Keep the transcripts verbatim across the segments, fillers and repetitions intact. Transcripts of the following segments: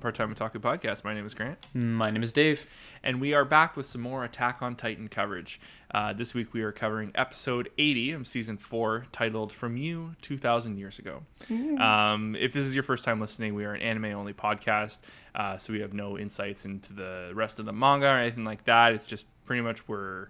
Part-Time Otaku Podcast. My name is Grant. My name is Dave. And we are back with some more Attack on Titan coverage. Uh, this week we are covering episode eighty of season four, titled From You two thousand Years Ago. Mm. Um, if this is your first time listening, we are an anime-only podcast, uh, so we have no insights into the rest of the manga or anything like that. It's just pretty much we're...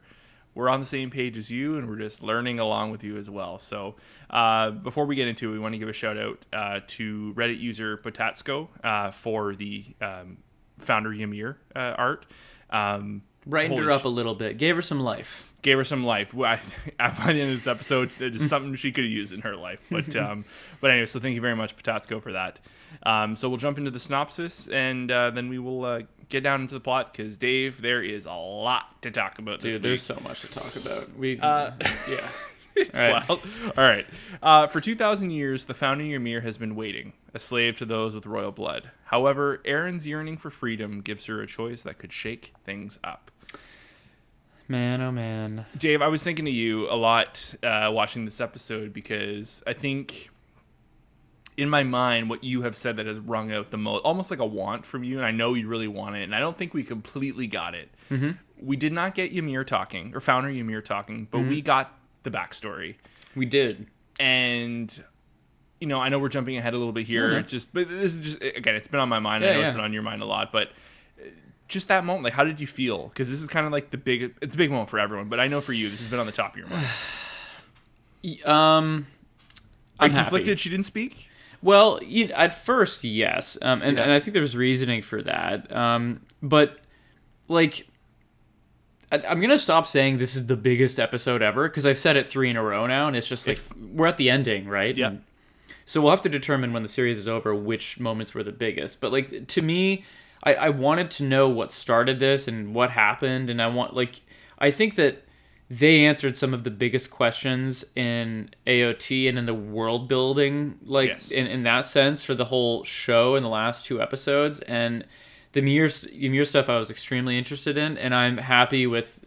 We're on the same page as you, and we're just learning along with you as well. So uh, before we get into it, we want to give a shout-out uh, to Reddit user Patatsko uh, for the um, founder Ymir uh, art. Um, Brightened her up sh- a little bit. Gave her some life. Gave her some life. I, by the end of this episode, it's something she could have used in her life. But um, but anyway, so thank you very much, Patatsko, for that. Um, so we'll jump into the synopsis, and uh, then we will... Uh, get down into the plot, because Dave, there is a lot to talk about. Dude, this there's so much to talk about. We, uh, yeah, it's all right. Wild. All right, uh, for two thousand years, the founding Ymir has been waiting, a slave to those with royal blood. However, Eren's yearning for freedom gives her a choice that could shake things up. Man, oh man, Dave, I was thinking of you a lot uh, watching this episode, because I think, in my mind, what you have said that has rung out the most, almost like a want from you, and I know you really want it, and I don't think we completely got it. Mm-hmm. We did not get Ymir talking, or founder Ymir talking, but mm-hmm. we got the backstory. We did. And, you know, I know we're jumping ahead a little bit here, mm-hmm. just, but this is just, again, it's been on my mind, yeah, I know yeah. it's been on your mind a lot, but just that moment, like, how did you feel? Because this is kind of like the big, it's a big moment for everyone, but I know for you, this has been on the top of your mind. um, Are I'm you conflicted happy. She didn't speak? Well, you, at first, yes, um, and, yeah. and I think there's reasoning for that, um, but, like, I, I'm going to stop saying this is the biggest episode ever, because I've said it three in a row now, and it's just, like, if, we're at the ending, right? Yeah. And so we'll have to determine when the series is over which moments were the biggest, but, like, to me, I, I wanted to know what started this and what happened, and I want, like, I think that they answered some of the biggest questions in A O T and in the world building, like yes. in, in that sense, for the whole show in the last two episodes. And the Ymir, Ymir stuff I was extremely interested in, and I'm happy with,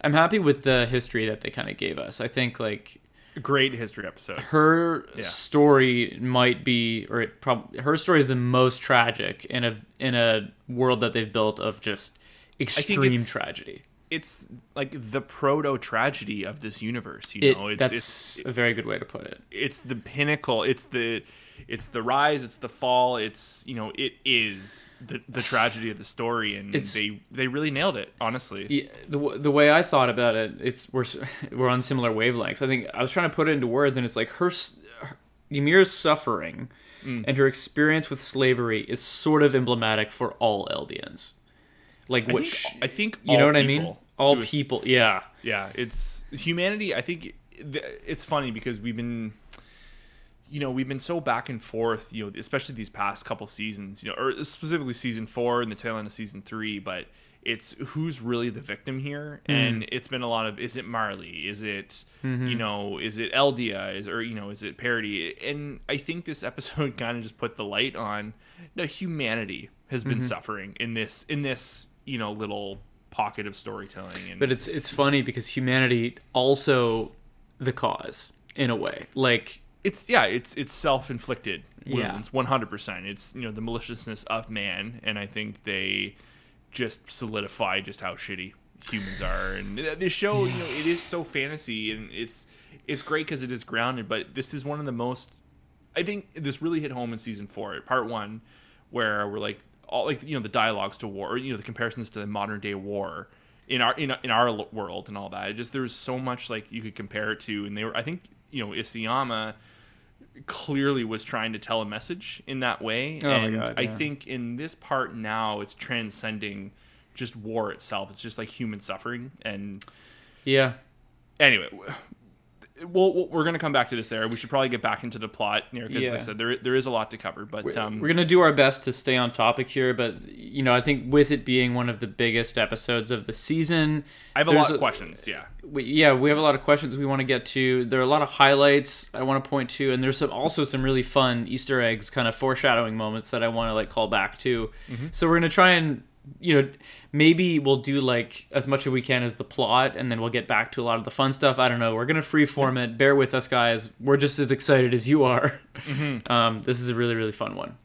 I'm happy with the history that they kind of gave us. I think like a great history episode. Her yeah. story might be, or it probably her story is the most tragic in a in a world that they've built of just extreme tragedy. It's like the proto-tragedy of this universe, you know? It, it's, that's it's, a very good way to put it. It's the pinnacle. It's the it's the rise. It's the fall. It's, you know, it is the, the tragedy of the story, and it's, they, they really nailed it, honestly. Yeah, the the way I thought about it, it's we're we're on similar wavelengths. I think I was trying to put it into words, and it's like her, her Ymir's suffering mm. and her experience with slavery is sort of emblematic for all Eldians. Like what I think, sh- I think all you know what I mean? All people, a, yeah, yeah. It's humanity. I think it's funny because we've been, you know, we've been so back and forth. You know, especially these past couple seasons. You know, or specifically season four and the tail end of season three. But it's who's really the victim here, mm. and it's been a lot of is it Marley? Is it mm-hmm. you know? Is it Eldia? Is or you know? Is it Parody? And I think this episode kind of just put the light on no humanity has been mm-hmm. suffering in this in this. you know, little pocket of storytelling. And but it's it's funny because humanity also the cause in a way. Like it's yeah, it's it's self-inflicted wounds, yeah. one hundred percent. It's, you know, the maliciousness of man, and I think they just solidify just how shitty humans are. And this show, you know, it is so fantasy, and it's it's great because it is grounded, but this is one of the most, I think this really hit home in season four, part one, where we're like, all like you know the dialogues to war, or, you know the comparisons to the modern day war in our in, in our world and all that. It just there's so much like you could compare it to, and they were I think you know Isayama clearly was trying to tell a message in that way. Oh and my God, yeah. I think in this part now it's transcending just war itself. It's just like human suffering and yeah. Anyway, Well, we're going to come back to this there. We should probably get back into the plot here because, yeah. like I said, there there is a lot to cover. But We're, um, we're going to do our best to stay on topic here. But, you know, I think with it being one of the biggest episodes of the season... I have a lot of questions, yeah. We, yeah, we have a lot of questions we want to get to. There are a lot of highlights I want to point to. And there's some, also some really fun Easter eggs, kind of foreshadowing moments that I want to, like, call back to. Mm-hmm. So we're going to try and... you know, maybe we'll do like as much as we can as the plot, and then we'll get back to a lot of the fun stuff. I don't know. We're gonna freeform it. Bear with us, guys. We're just as excited as you are. Mm-hmm. Um, this is a really, really fun one.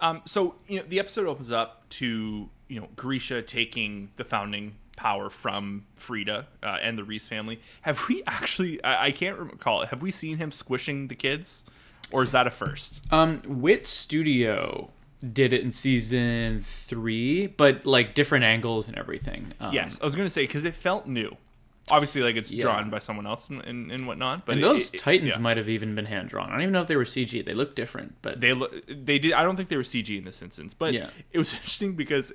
Um, so you know, the episode opens up to you know Grisha taking the founding power from Frida uh, and the Reiss family. Have we actually? I, I can't recall it. Have we seen him squishing the kids, or is that a first? Um, Wit Studio did it in season three, but like different angles and everything. Um, yes, I was going to say, because it felt new. Obviously, like it's yeah. drawn by someone else and, and, and whatnot. But and those it, it, Titans yeah. might have even been hand drawn. I don't even know if they were C G. They looked different, but they lo- they did. I don't think they were C G in this instance. But yeah. it was interesting because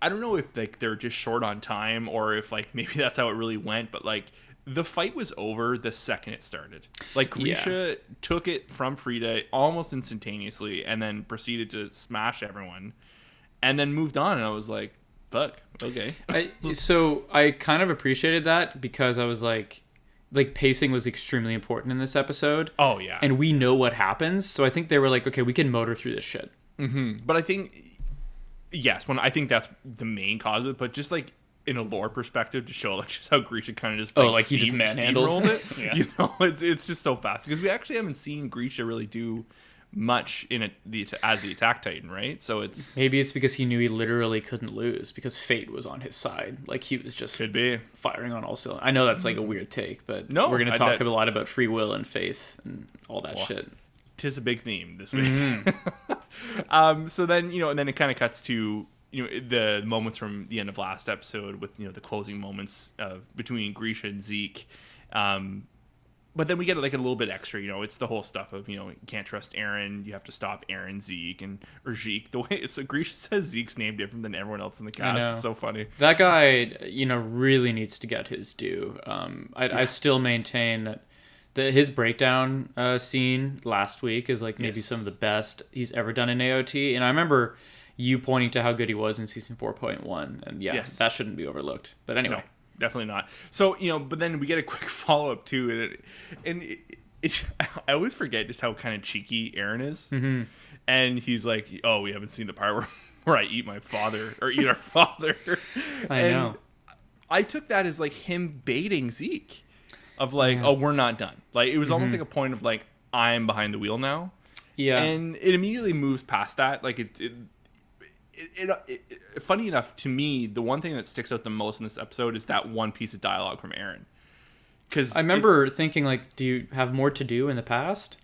I don't know if like they're just short on time or if like maybe that's how it really went. But like the fight was over the second it started. Like, Grisha yeah. took it from Frida almost instantaneously and then proceeded to smash everyone and then moved on. And I was like, fuck, okay. I, so I kind of appreciated that because I was like, like pacing was extremely important in this episode. Oh, yeah. And we know what happens. So I think they were like, okay, we can motor through this shit. Mm-hmm. But I think, yes, when I think that's the main cause of it, but just like, in a lore perspective, to show like just how Grisha kind of just like, oh, like steam, he just manhandled it, yeah. you know, it's it's just so fast because we actually haven't seen Grisha really do much in a, the as the Attack Titan, right? So it's maybe it's because he knew he literally couldn't lose because fate was on his side, like he was just could be firing on all cylinders. I know that's like a weird take, but no, we're gonna talk I, that, a lot about free will and faith and all that well, shit. Tis a big theme this week. Mm-hmm. um, so then you know, and then it kind of cuts to. You know, the moments from the end of last episode with, you know, the closing moments uh, between Grisha and Zeke. Um, but then we get like a little bit extra, you know, it's the whole stuff of, you know, you can't trust Eren. You have to stop Eren, Zeke and or Zeke. The way it's so Grisha says Zeke's name different than everyone else in the cast. It's so funny. That guy, you know, really needs to get his due. Um, I, yeah. I still maintain that. The, his breakdown uh, scene last week is like maybe yes. some of the best he's ever done in A O T. And I remember you pointing to how good he was in season four point one. And yeah, yes. that shouldn't be overlooked. But anyway. No, definitely not. So, you know, but then we get a quick follow-up too. And it, and it, it, I always forget just how kind of cheeky Eren is. Mm-hmm. And he's like, oh, we haven't seen the part where, where I eat my father or eat our father. I and know. I took that as like him baiting Zeke. Of like, yeah. oh, we're not done. Like, it was mm-hmm. almost like a point of like, I'm behind the wheel now. Yeah. And it immediately moves past that. Like, it it, it, it, it, funny enough, to me, the one thing that sticks out the most in this episode is that one piece of dialogue from Eren. Because I remember it, thinking, like, do you have more to do in the past?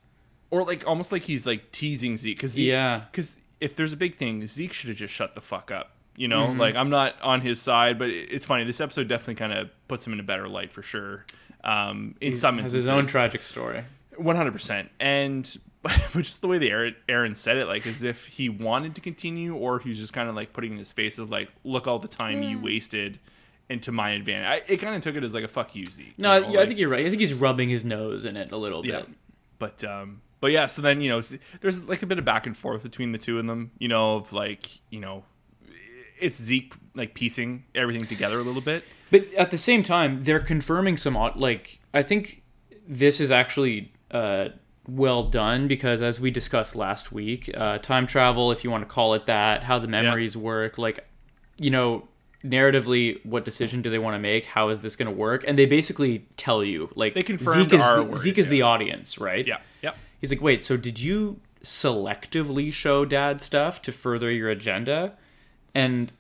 Or like, almost like he's like teasing Zeke. Because yeah. Because if there's a big thing, Zeke should have just shut the fuck up. You know, mm-hmm. like, I'm not on his side, but it's funny. This episode definitely kind of puts him in a better light for sure. Um, in he some instances. Has his own tragic story. one hundred percent. And but just the way the Eren, Eren said it, like, as if he wanted to continue or he was just kind of, like, putting in his face of, like, look all the time yeah. you wasted into my advantage. I, it kind of took it as, like, a fuck you, Zeke. No, you know? I, like, I think you're right. I think he's rubbing his nose in it a little yeah. bit. But, um... But, yeah, so then, you know, there's, like, a bit of back and forth between the two of them, you know, of, like, you know... It's Zeke like piecing everything together a little bit, but at the same time they're confirming some like I think this is actually uh, well done because as we discussed last week, uh, time travel, if you want to call it that, how the memories yeah. work, like you know, narratively, what decision do they want to make? How is this going to work? And they basically tell you like they confirmed Zeke is our the, words, Zeke is yeah. the audience, right? Yeah, yeah. He's like, wait, so did you selectively show dad stuff to further your agenda? And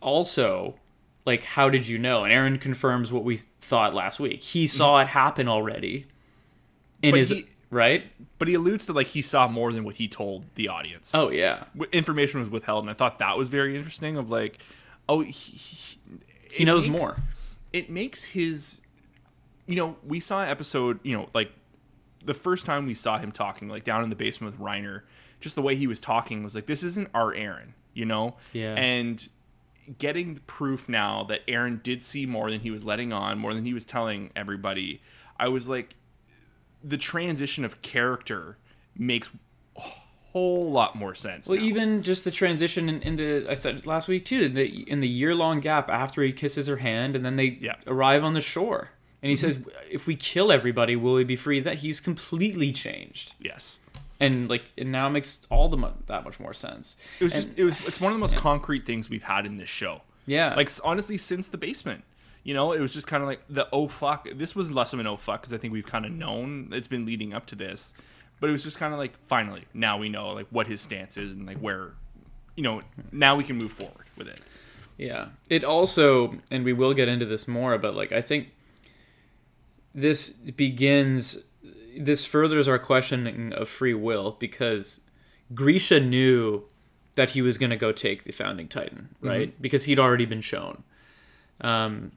also, like, how did you know? And Eren confirms what we thought last week. He saw it happen already. In but his he, right? But he alludes to, like, he saw more than what he told the audience. Oh, yeah. Information was withheld, and I thought that was very interesting of, like, oh, he, he, he knows makes, more. It makes his, you know, we saw an episode, you know, like, the first time we saw him talking, like, down in the basement with Reiner, just the way he was talking was like, this isn't our Eren. You know, yeah. and getting the proof now that Eren did see more than he was letting on, more than he was telling everybody, I was like, the transition of character makes a whole lot more sense. Well, now. Even just the transition into, I said last week too, in the, in the year-long gap after he kisses her hand and then they yeah. arrive on the shore. And he mm-hmm. says, if we kill everybody, will we be free? That he's completely changed. Yes. And like, it now makes all the mo- that much more sense. It was and, just, it was, it's one of the most yeah. concrete things we've had in this show. Yeah. Like, honestly, since The Basement, you know, it was just kind of like the, oh fuck, this was less of an oh fuck, because I think we've kind of known it's been leading up to this, but it was just kind of like, finally, now we know like what his stance is and like where, you know, now we can move forward with it. Yeah. It also, and we will get into this more, but like, I think this begins... this furthers our questioning of free will, because Grisha knew that he was going to go take the Founding Titan, right? Mm-hmm. Because he'd already been shown. Um,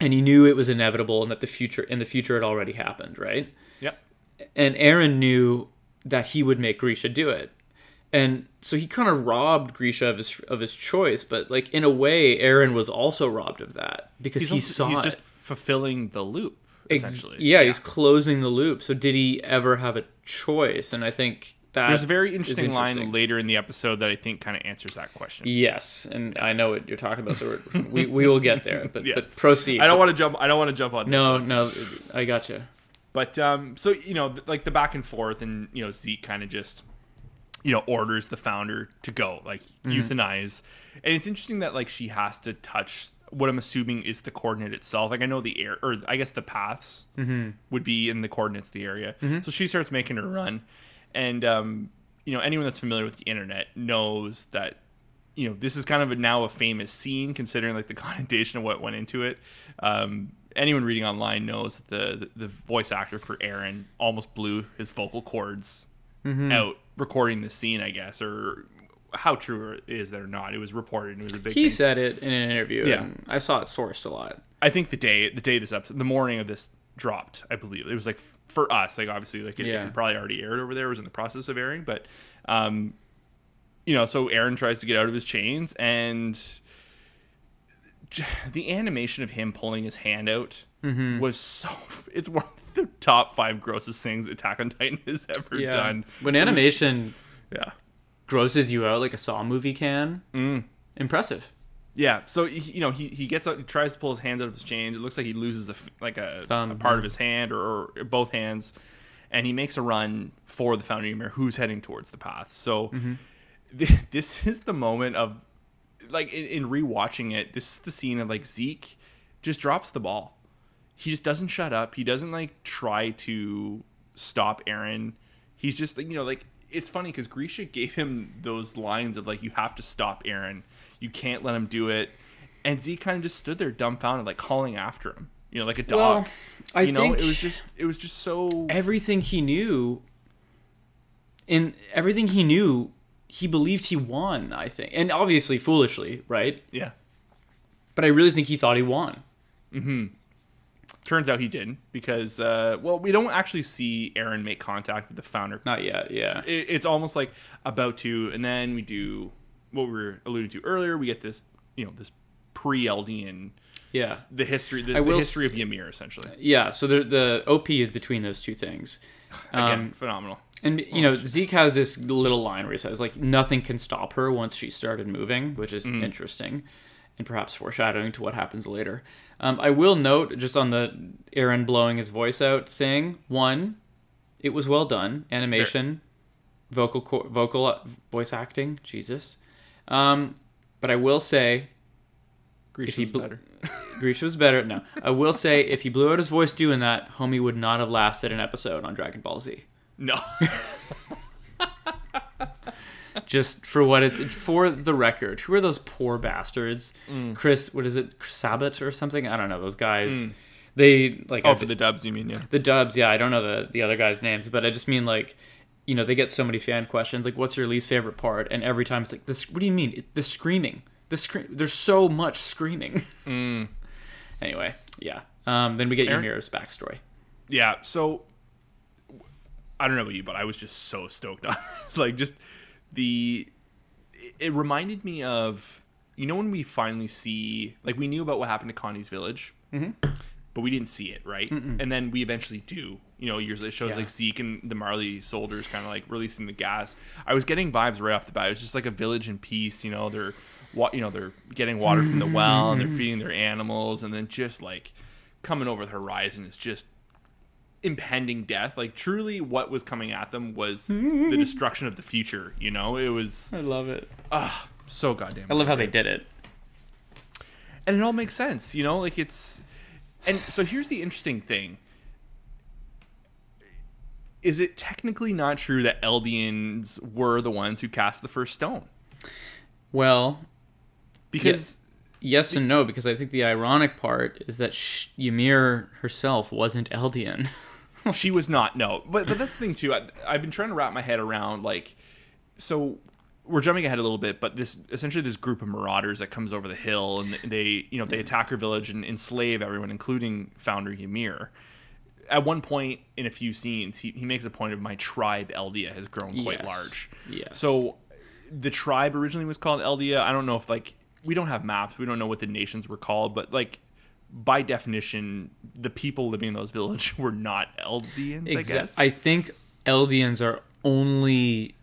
and he knew it was inevitable and that the future, in the future it already happened, right? Yep. And Eren knew that he would make Grisha do it. And so he kind of robbed Grisha of his, of his choice, but like in a way, Eren was also robbed of that because he's he also, saw he's it. He's just fulfilling the loop. Ex- yeah, yeah, he's closing the loop. So did he ever have a choice? And I think that there's a very interesting, interesting. line later in the episode that I think kind of answers that question. Yes, and I know what you're talking about, so we're, we we will get there. But, yes. but proceed. I don't want to jump. I don't want to jump on. This no, one. no, I gotcha. But um, so you know, like the back and forth, and you know, Zeke kind of just you know orders the founder to go, like mm-hmm. euthanize. And it's interesting that like she has to touch what I'm assuming is the coordinate itself. Like I know the air, or I guess the paths mm-hmm. would be in the coordinates, the area. Mm-hmm. So she starts making her run. And, um, you know, anyone that's familiar with the internet knows that, you know, this is kind of a, now a famous scene considering like the connotation of what went into it. Um, anyone reading online knows that the, the, the voice actor for Eren almost blew his vocal cords mm-hmm. out recording the scene, I guess, or, how true is that or not? It was reported. And it was a big. He thing. said it in an interview. Yeah, and I saw it sourced a lot. I think the day, the day this episode, the morning of this dropped, I believe it was like for us, like obviously, like it, yeah. it probably already aired over there. It was in the process of airing, but, um, you know, so Eren tries to get out of his chains, and the animation of him pulling his hand out mm-hmm. was so. It's one of the top five grossest things Attack on Titan has ever yeah. done. When animation, was, yeah. grosses you out like a Saw movie can. Mm. Impressive. Yeah. So you know he he gets out, he tries to pull his hands out of his chain. It looks like he loses a like a, Thumb, a part yeah. of his hand or, or both hands, and he makes a run for the Founder Ymir, who's heading towards the path. So mm-hmm. th- this is the moment of like in, in rewatching it. This is the scene of like Zeke just drops the ball. He just doesn't shut up. He doesn't like try to stop Eren. He's just like you know like. It's funny because Grisha gave him those lines of like, you have to stop Eren. You can't let him do it. And Zeke kind of just stood there dumbfounded, like calling after him, you know, like a dog. Well, I you know, it was just, it was just so everything he knew and everything he knew, he believed he won, I think. And obviously foolishly, right? Yeah. But I really think he thought he won. Mm-hmm. Turns out he didn't because, uh, well, we don't actually see Eren make contact with the founder. Not yet, yeah. It, it's almost like about to, and then we do what we were alluding to earlier. We get this, you know, this pre-Eldian, yeah. the history the, the history s- of Ymir, essentially. Yeah, so the, the O P is between those two things. Um, Again, phenomenal. And, you know, oh, Zeke has this little line where he says, like, nothing can stop her once she started moving, which is mm-hmm. interesting. And perhaps foreshadowing to what happens later. Um, I will note, just on the Eren blowing his voice out thing, one, it was well done. Animation, Fair. vocal co- vocal uh, voice acting, Jesus. Um, but I will say... Grisha was bl- better. Grisha was better, no. I will say, if he blew out his voice doing that, homie would not have lasted an episode on Dragon Ball Z. No. Just for what it's for the record, who are those poor bastards? Mm. Chris, what is it, Sabat or something? I don't know those guys. Mm. They like oh I, for the dubs, you mean? Yeah, the dubs. Yeah, I don't know the the other guys' names, but I just mean like, you know, they get so many fan questions like, "What's your least favorite part?" And every time it's like, "This, what do you mean? It, the screaming, the scream. There's so much screaming." Mm. Anyway, yeah. Um, then we get Eren? Ymir's backstory. Yeah. So I don't know about you, but I was just so stoked on this. Like just. The it reminded me of you know when we finally see, like, we knew about what happened to Connie's village, mm-hmm. but we didn't see it, right? Mm-mm. And then we eventually do. You know, years later, it shows yeah. like Zeke and the Marley soldiers kind of like releasing the gas. I was getting vibes right off the bat. It was just like a village in peace. You know, they're, you know, they're getting water from the well and they're feeding their animals, and then just like coming over the horizon is just impending death. Like, truly, what was coming at them was the destruction of the future. You know, it was. I love it. Ah, oh, so goddamn. I love how they did it, and it all makes sense. You know, like it's, and so here's the interesting thing. Is it technically not true that Eldians were the ones who cast the first stone? Well, because yes, yes and no, because I think the ironic part is that she, Ymir herself wasn't Eldian. She was not, no. But but that's the thing too. I, I've been trying to wrap my head around, like, so we're jumping ahead a little bit, but this essentially this group of marauders that comes over the hill and they, you know, they attack her village and enslave everyone, including founder Ymir. At one point in a few scenes, he, he makes a point of, my tribe Eldia has grown quite yes. large. Yes. So the tribe originally was called Eldia. I don't know if, like, we don't have maps. We don't know what the nations were called. But, like, by definition, the people living in those villages were not Eldians, Exa- I guess. I think Eldians are only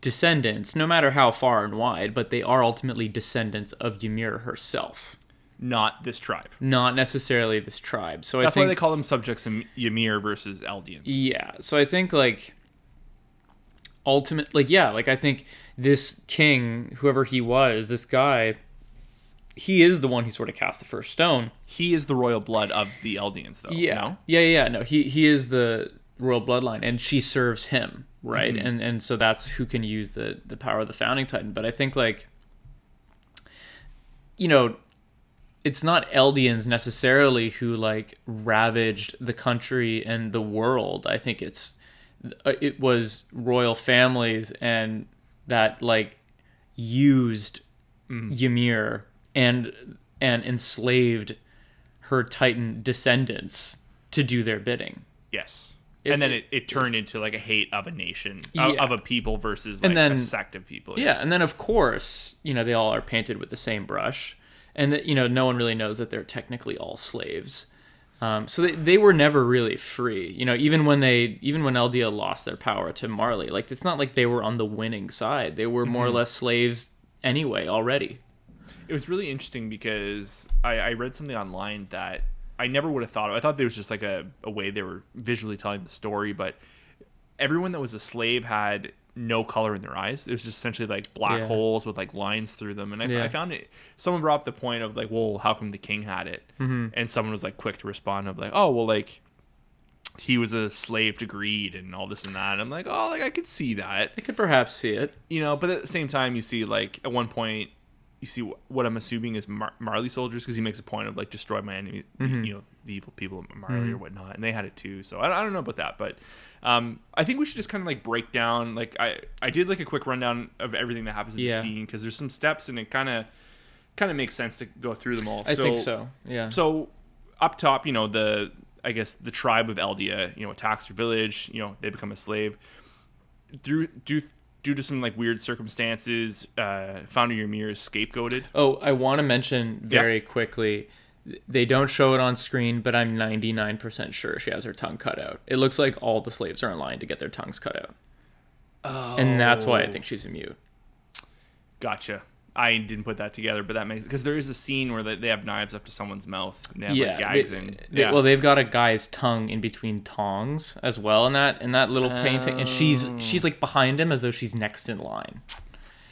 descendants, no matter how far and wide, but they are ultimately descendants of Ymir herself. Not this tribe. Not necessarily this tribe. So That's I think, why they call them subjects in Ymir versus Eldians. Yeah. So I think, like, ultimate, like, yeah, like, I think this king, whoever he was, this guy, he is the one who sort of cast the first stone. He is the royal blood of the Eldians, though. Yeah. No? Yeah, yeah, no. He he is the royal bloodline, and she serves him, right? Mm-hmm. And and so that's who can use the, the power of the founding titan. But I think, like, you know, it's not Eldians necessarily who, like, ravaged the country and the world. I think it's it was royal families and that, like, used mm. Ymir and and enslaved her Titan descendants to do their bidding. Yes. It, and then it, it turned into, like, a hate of a nation, yeah. of, of a people versus, like, then, a sect of people. Yeah. yeah, and then, of course, you know, they all are painted with the same brush. And, that, you know, no one really knows that they're technically all slaves. Um, so they, they were never really free. You know, even when they, even when Eldia lost their power to Marley, like, it's not like they were on the winning side. They were more mm-hmm. or less slaves anyway already. It was really interesting because I, I read something online that I never would have thought of. I thought there was just, like, a, a way they were visually telling the story. But everyone that was a slave had no color in their eyes. It was just essentially like black yeah. holes with, like, lines through them. And I, yeah. I found it, someone brought up the point of, like, well, how come the king had it? Mm-hmm. And someone was, like, quick to respond of, like, oh, well, like, he was a slave to greed and all this and that. And I'm like, oh, like, I could see that. I could perhaps see it. You know, but at the same time, you see, like, at one point, you see what I'm assuming is Mar- Marley soldiers, because he makes a point of, like, destroy my enemy, mm-hmm. you know, the evil people of Marley mm-hmm. or whatnot, and they had it too. So I, I don't know about that, but um, I think we should just kind of, like, break down. Like, I, I did, like, a quick rundown of everything that happens in yeah. the scene, because there's some steps and it kind of kind of makes sense to go through them all. I so, think so. Yeah. So up top, you know, the I guess the tribe of Eldia, you know, attacks her village. You know, they become a slave. Through do. Due to some, like, weird circumstances, uh, founder Ymir is scapegoated. Oh, I want to mention very yep. quickly, they don't show it on screen, but I'm ninety-nine percent sure she has her tongue cut out. It looks like all the slaves are in line to get their tongues cut out. Oh. And that's why I think she's a mute. Gotcha. I didn't put that together, but that makes... Because there is a scene where they have knives up to someone's mouth. And they have, yeah. like, gags they, in. They, yeah. Well, they've got a guy's tongue in between tongs as well in that in that little oh. painting. And she's, she's, like, behind him as though she's next in line.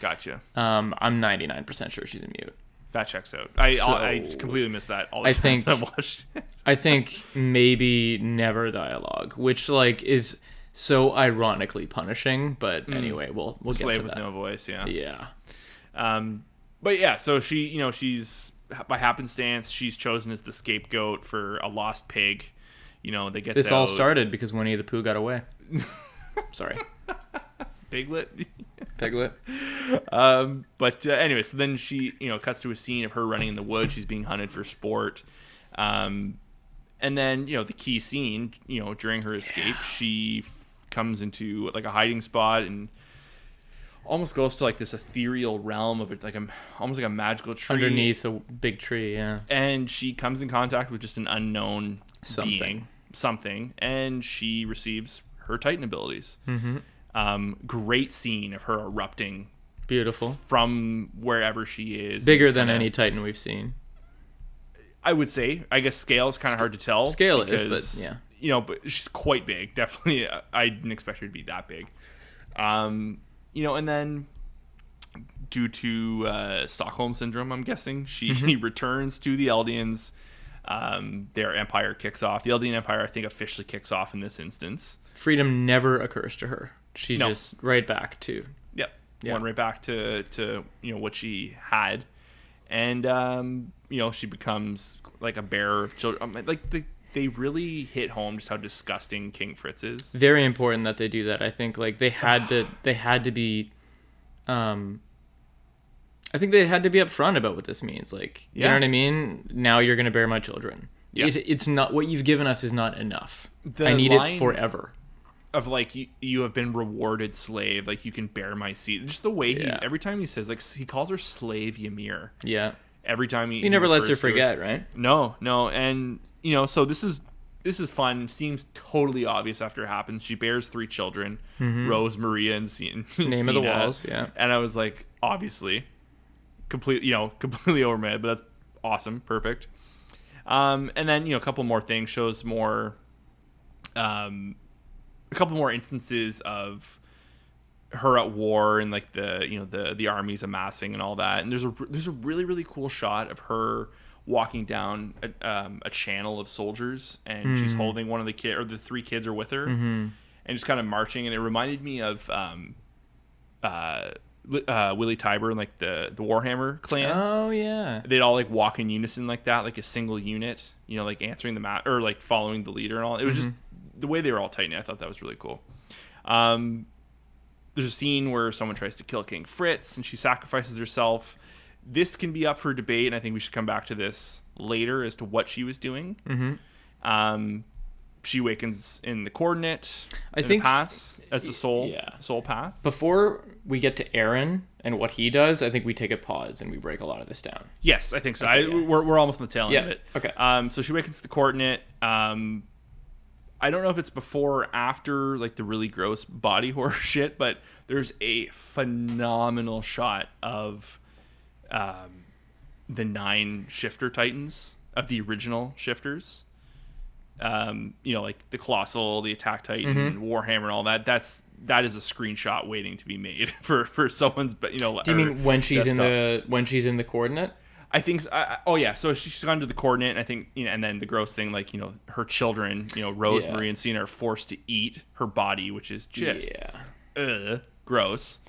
Gotcha. Um, I'm ninety-nine percent sure she's a mute. That checks out. I so, I completely missed that all the I time think, I watched it. I think maybe never dialogue, which, like, is so ironically punishing. But mm. anyway, we'll, we'll get slave to that. Slave with no voice, yeah. Yeah. Um, but yeah, so she, you know, she's by happenstance, she's chosen as the scapegoat for a lost pig. You know, they get this out. All started because Winnie the Pooh got away. Sorry, piglet, piglet. Um, but uh, anyway, so then she, you know, cuts to a scene of her running in the woods. She's being hunted for sport. Um, and then, you know, the key scene, you know, during her escape, yeah. she f- comes into, like, a hiding spot and almost goes to like this ethereal realm of it, like a, almost like a magical tree underneath a big tree. Yeah, and she comes in contact with just an unknown something, being, something, and she receives her Titan abilities. Mm-hmm. Um, great scene of her erupting, beautiful from wherever she is, bigger than any Titan we've seen. I would say, I guess scale is kind of hard to tell. Scale because, it is, but yeah, you know, but she's quite big. Definitely, I didn't expect her to be that big. Um. You know, and then due to uh, Stockholm Syndrome, I'm guessing, she mm-hmm. returns to the Eldians. Um, their empire kicks off. The Eldian Empire, I think, officially kicks off in this instance. Freedom never occurs to her. She's no. just right back to... Yep. yep. Went right back to, to, you know, what she had. And, um, you know, she becomes like a bearer of children. Like, the... They really hit home just how disgusting King Fritz is. Very important that they do that. I think like they had to they had to be um I think they had to be upfront about what this means. Like, yeah. you know what I mean? Now you're going to bear my children. Yeah. It, it's not what you've given us is not enough. The I need it forever. Of like you, you have been rewarded slave, like you can bear my seed. Just the way yeah. he every time he says like he calls her slave Ymir. Yeah. Every time he, he never he lets her forget, right? No, no, and you know, so this is this is fun. Seems totally obvious after it happens. She bears three children: mm-hmm. Rose, Maria, and Sina. Name of the walls, yeah. And I was like, obviously, completely, you know, completely over my head, but that's awesome, perfect. Um, and then you know, a couple more things shows more, um, a couple more instances of her at war and like the you know the the armies amassing and all that, and there's a there's a really really cool shot of her walking down a, um, a channel of soldiers, and mm-hmm. she's holding one of the kid or the three kids are with her, mm-hmm. and just kind of marching, and it reminded me of um uh uh Willie Tyber and like the the Warhammer clan. Oh yeah, they'd all like walk in unison like that, like a single unit, you know, like answering the map or like following the leader and all. It was mm-hmm. just the way they were all tight knit. I thought that was really cool. um There's a scene where someone tries to kill King Fritz and she sacrifices herself. This can be up for debate, and I think we should come back to this later as to what she was doing. Mm-hmm. Um, she awakens in the coordinate, I in think, the paths, as the soul, yeah. soul path. Before we get to Eren and what he does, I think we take a pause and we break a lot of this down. Yes, I think so. Okay, I, yeah. We're we're almost on the tail end yeah. of it. Okay. Um, so she awakens the coordinate. Um, I don't know if it's before or after like the really gross body horror shit, but there's a phenomenal shot of um, the nine shifter titans of the original shifters. Um, you know, like the Colossal, the Attack Titan, mm-hmm. Warhammer, all that. That's that is a screenshot waiting to be made for for someone's. But you know, do you mean when she's desktop. in the when she's in the coordinate? I think, uh, oh yeah, so she's gone to the coordinate, and I think, you know, and then the gross thing, like, you know, her children, you know, Rose, yeah. Marie, and Sina are forced to eat her body, which is just yeah. uh, gross.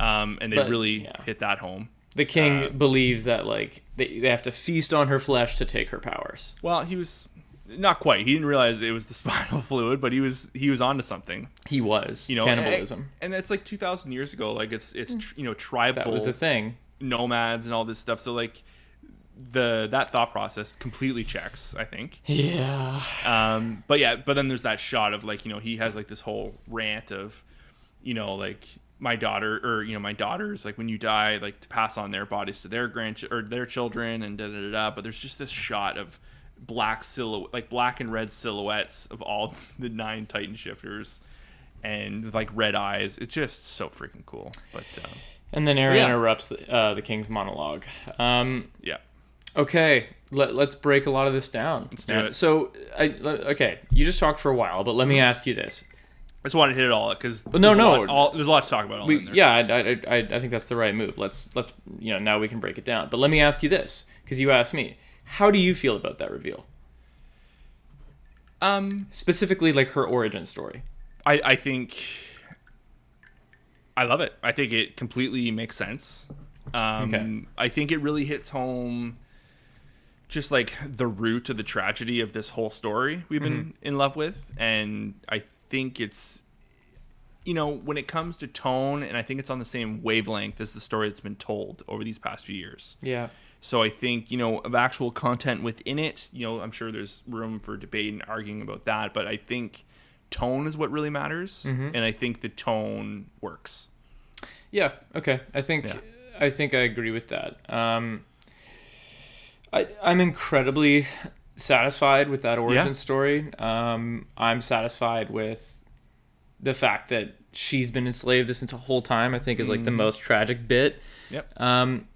Um, and they but, really yeah. hit that home. The king uh, believes that, like, they, they have to feast on her flesh to take her powers. Well, he was, not quite, he didn't realize it was the spinal fluid, but he was he was onto something. He was, you know, cannibalism. And, and it's like two thousand years ago, like, it's, it's you know, tribal. That was a thing. Nomads and all this stuff, so like the that thought process completely checks, I think. Yeah. Um but yeah, but then there's that shot of like, you know, he has like this whole rant of, you know, like my daughter or you know my daughters, like when you die, like to pass on their bodies to their grand or their children and da da da da. But there's just this shot of black silhouette, like black and red silhouettes of all the nine Titan shifters and like red eyes. It's just so freaking cool. But um and then Eren yeah. interrupts the, uh, the king's monologue. Um, yeah. Okay, let, let's break a lot of this down. Let's do it. So, I, okay, you just talked for a while, but let me ask you this. I just wanted to hit it all because no, there's, no. there's a lot to talk about all we, in there. Yeah, I, I, I, I think that's the right move. Let's, let's, you know, now we can break it down. But let me ask you this, because you asked me. How do you feel about that reveal? Um, Specifically, like, her origin story. I, I think... I love it. I think it completely makes sense. Um, okay. I think it really hits home just like the root of the tragedy of this whole story we've mm-hmm. been in love with. And I think it's, you know, when it comes to tone, and I think it's on the same wavelength as the story that's been told over these past few years. Yeah. So I think, you know, of actual content within it, you know, I'm sure there's room for debate and arguing about that. But I think... tone is what really matters, mm-hmm. and I think the tone works. Yeah. Okay. I think yeah. I think I agree with that. Um, I I'm incredibly satisfied with that origin yeah. story. Um, I'm satisfied with the fact that she's been enslaved this whole time. I think is like mm. the most tragic bit. Yep. Um,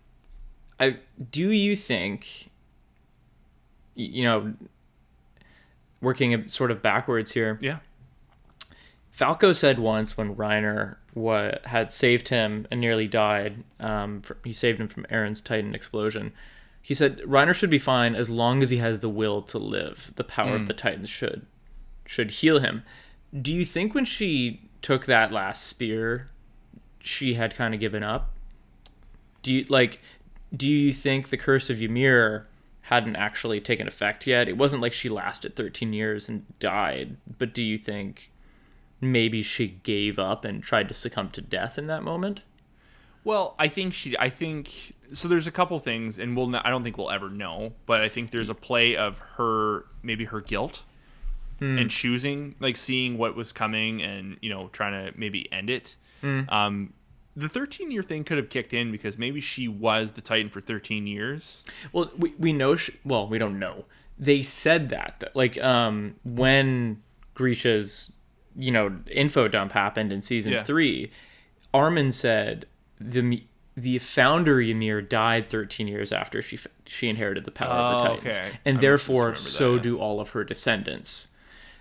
I do you think, you know, working sort of backwards here. Yeah. Falco said once when Reiner wa- had saved him and nearly died, um, for, he saved him from Eren's Titan explosion. He said Reiner should be fine as long as he has the will to live. The power mm. of the Titans should should heal him. Do you think when she took that last spear, she had kind of given up? Do you like? Do you think the curse of Ymir hadn't actually taken effect yet? It wasn't like she lasted thirteen years and died, but do you think maybe she gave up and tried to succumb to death in that moment? Well, I think she. I think so. There's a couple things, and we'll. I don't think we'll ever know, but I think there's a play of her, maybe her guilt, mm. and choosing, like seeing what was coming, and you know, trying to maybe end it. Mm. Um, the thirteen-year thing could have kicked in because maybe she was the Titan for thirteen years. Well, we we know. She, well, we don't know. They said that, that like um, when Grisha's, you know, info dump happened in season yeah. three, Armin said the the founder Ymir died thirteen years after she she inherited the power oh, of the Titans, okay. and I therefore so that, yeah. do all of her descendants.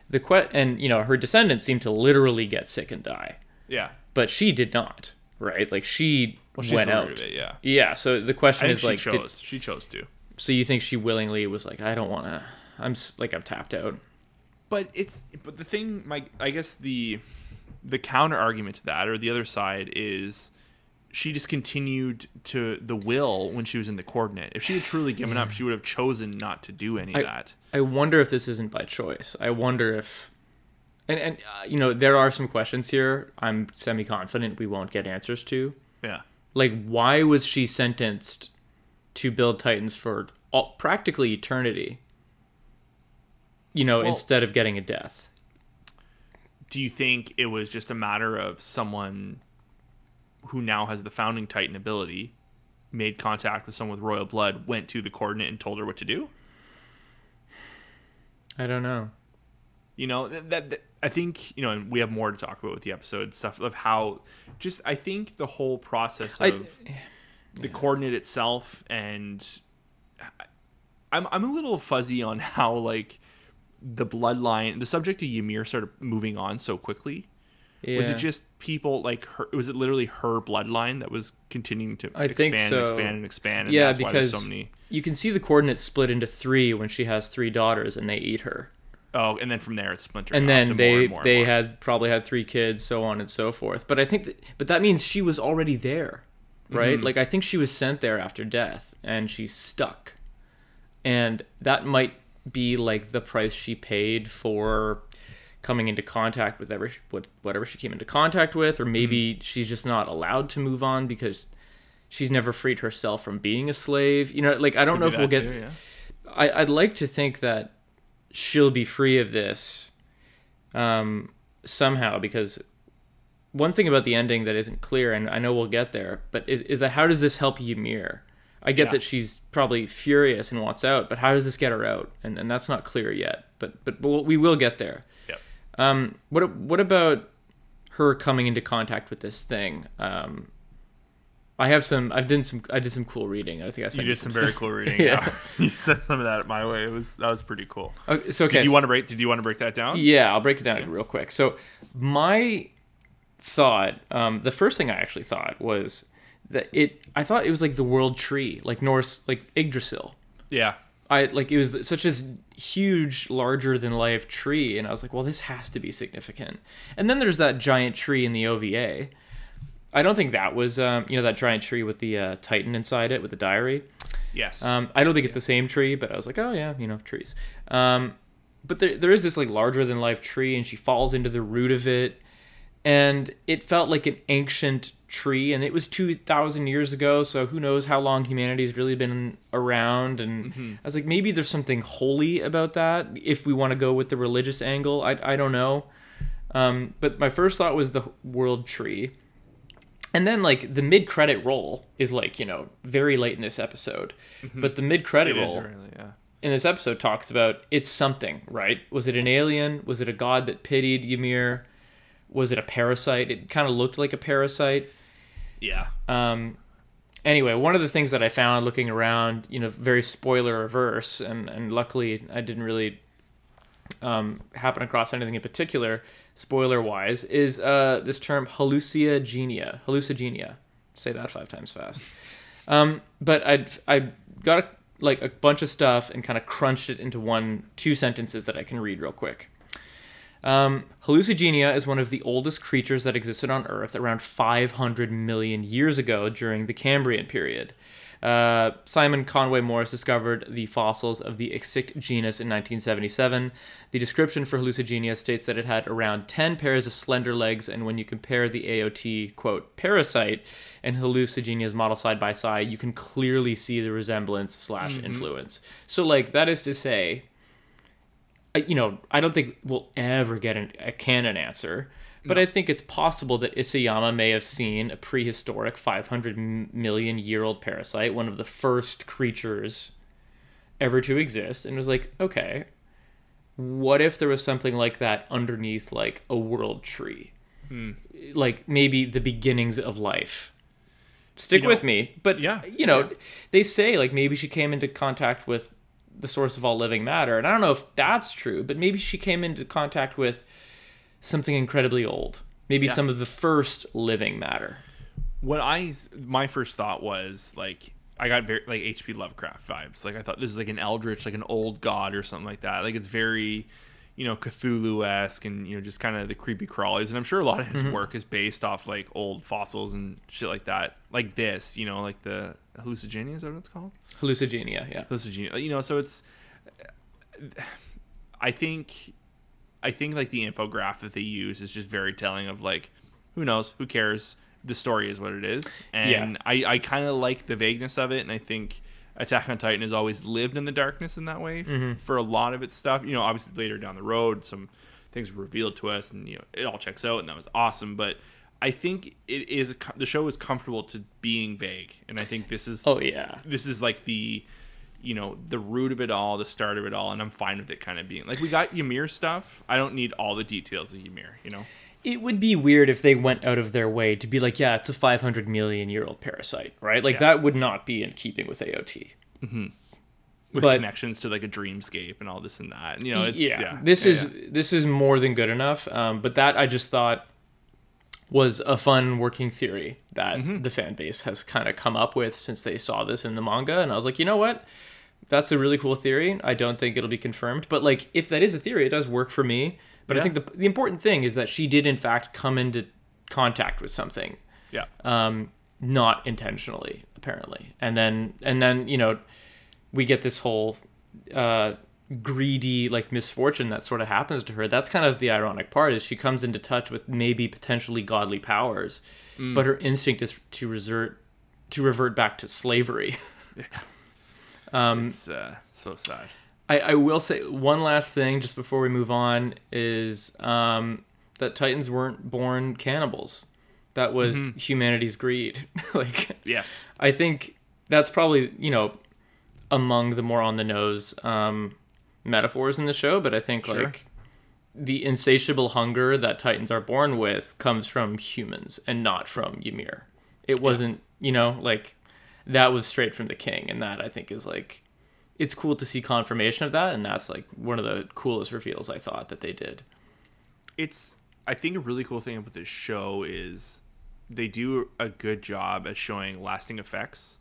The que- and you know her descendants seem to literally get sick and die. Yeah, but she did not. Right, like she well, went out. It, yeah, yeah. So the question I think is she like, chose. Did, she chose to. So you think she willingly was like, I don't want to. I'm like I'm tapped out. But it's but the thing, my I guess the the counter argument to that, or the other side, is she just continued to the will when she was in the coordinate. If she had truly given yeah. up, she would have chosen not to do any I, of that. I wonder if this isn't by choice. I wonder if, and and uh, you know, there are some questions here I'm semi confident we won't get answers to. Yeah, like why was she sentenced to build Titans for all, practically eternity? You know, well, instead of getting a death. Do you think it was just a matter of someone who now has the founding Titan ability made contact with someone with royal blood, went to the coordinate and told her what to do? I don't know. You know, that, that, that I think, you know, and we have more to talk about with the episode stuff of how just, I think the whole process of I, the yeah. coordinate itself. And I'm, I'm a little fuzzy on how like, the bloodline, the subject of Ymir started moving on so quickly. Yeah. Was it just people like her? Was it literally her bloodline that was continuing to I expand, think so. and expand and expand? And yeah, that's because why so many... you can see the coordinates split into three when she has three daughters and they eat her. Oh, and then from there it's splintered. And then they more and more they and had probably had three kids, so on and so forth. But I think, that, but that means she was already there, right? Mm-hmm. Like I think she was sent there after death, and she's stuck, and that might be like the price she paid for coming into contact with whatever she, whatever she came into contact with, or maybe mm. she's just not allowed to move on because she's never freed herself from being a slave. You know, like I don't Could know if we'll get. Too, yeah. I I'd like to think that she'll be free of this um, somehow, because one thing about the ending that isn't clear, and I know we'll get there, but is, is that how does this help Ymir? I get yeah. that she's probably furious and wants out, but how does this get her out? And and that's not clear yet. But but, but we will get there. Yep. Um. What what about her coming into contact with this thing? Um. I have some. I've done some. I did some cool reading. I think I. You did some, some very cool reading. yeah. You sent some of that my way. It was that was pretty cool. Okay. So okay. Did you so, want to break? Did you want to break that down? Yeah, I'll break it down okay. real quick. So my thought. Um. The first thing I actually thought was. That it, I thought it was like the world tree, like Norse, like Yggdrasil. Yeah, I like it was such a huge, larger than life tree, and I was like, well, this has to be significant. And then there's that giant tree in the O V A. I don't think that was, um, you know, that giant tree with the uh, Titan inside it with the diary. Yes. Um, I don't think it's yeah. the same tree, but I was like, oh yeah, you know, trees. Um, but there, there is this like larger than life tree, and she falls into the root of it. And it felt like an ancient tree, and it was two thousand years ago, so who knows how long humanity's really been around. And mm-hmm. I was like, maybe there's something holy about that, if we want to go with the religious angle. I, I don't know. Um, but my first thought was the world tree. And then, like, the mid-credit roll is, like, you know, very late in this episode. Mm-hmm. But the mid-credit it roll really, yeah. in this episode talks about it's something, right? Was it an alien? Was it a god that pitied Ymir? Was it a parasite? It kind of looked like a parasite. Yeah. Um. Anyway, one of the things that I found looking around, you know, very spoiler-averse, and, and luckily I didn't really um, happen across anything in particular, spoiler-wise, is uh, this term hallucigenia. Hallucigenia. Say that five times fast. Um, but I I got a, like a bunch of stuff and kind of crunched it into one, two sentences that I can read real quick. Um, Hallucigenia is one of the oldest creatures that existed on Earth around five hundred million years ago during the Cambrian period. Uh, Simon Conway Morris discovered the fossils of the extinct genus in nineteen seventy-seven. The description for Hallucigenia states that it had around ten pairs of slender legs, and when you compare the A O T, quote, parasite and Hallucigenia's model side by side, you can clearly see the resemblance slash influence. Mm-hmm. So, like, that is to say... You know, I don't think we'll ever get an, a canon answer, but no. I think it's possible that Isayama may have seen a prehistoric five hundred million year old parasite, one of the first creatures ever to exist, and was like, okay, what if there was something like that underneath, like, a world tree? Hmm. Like, maybe the beginnings of life. Stick you with know, me. But, yeah, you know, yeah. they say, like, maybe she came into contact with the source of all living matter. And I don't know if that's true, but maybe she came into contact with something incredibly old. Maybe yeah. some of the first living matter. What I, my first thought was, like, I got very, like, H P Lovecraft vibes. Like, I thought this is like an eldritch, like an old god or something like that. Like, it's very, you know, Cthulhu-esque and, you know, just kind of the creepy crawlies. And I'm sure a lot of his mm-hmm. work is based off, like, old fossils and shit like that. Like this, you know, like the Hallucigenia, is that what it's called? Hallucigenia, yeah. Hallucigenia. You know, so it's... I think, I think, like, the infograph that they use is just very telling of, like, who knows, who cares, the story is what it is. And yeah. I, I kind of like the vagueness of it, and I think... Attack on Titan has always lived in the darkness in that way mm-hmm. for a lot of its stuff. You know, obviously later down the road, some things were revealed to us, and you know, it all checks out, and that was awesome. But I think it is the show is comfortable to being vague, and I think this is oh yeah, this is like the you know the root of it all, the start of it all, and I'm fine with it kind of being like we got Ymir stuff. I don't need all the details of Ymir, you know. It would be weird if they went out of their way to be like, yeah, it's a five hundred million year old parasite, right? Like, yeah. that would not be in keeping with A O T. Mm-hmm. With but, connections to, like, a dreamscape and all this and that. You know, it's, yeah, yeah. This, yeah, is, yeah. this is more than good enough. Um, but that, I just thought, was a fun working theory that mm-hmm. the fan base has kind of come up with since they saw this in the manga. And I was like, you know what? That's a really cool theory. I don't think it'll be confirmed. But, like, if that is a theory, it does work for me. But yeah. I think the the important thing is that she did, in fact, come into contact with something. Yeah. Um, not intentionally, apparently. And then, and then you know, we get this whole uh, greedy, like, misfortune that sort of happens to her. That's kind of the ironic part, is she comes into touch with maybe potentially godly powers, mm. but her instinct is to resort, to revert back to slavery. Yeah. um, it's uh, so sad. I, I will say one last thing just before we move on is um, that Titans weren't born cannibals. That was mm-hmm. humanity's greed. Like, yes, I think that's probably, you know, among the more on the nose um, metaphors in the show. But I think sure. like the insatiable hunger that Titans are born with comes from humans and not from Ymir. It wasn't, yeah. you know, like that was straight from the king. And that I think is like. It's cool to see confirmation of that, and that's like one of the coolest reveals I thought that they did. It's, I think, a really cool thing about this show is they do a good job at showing lasting effects,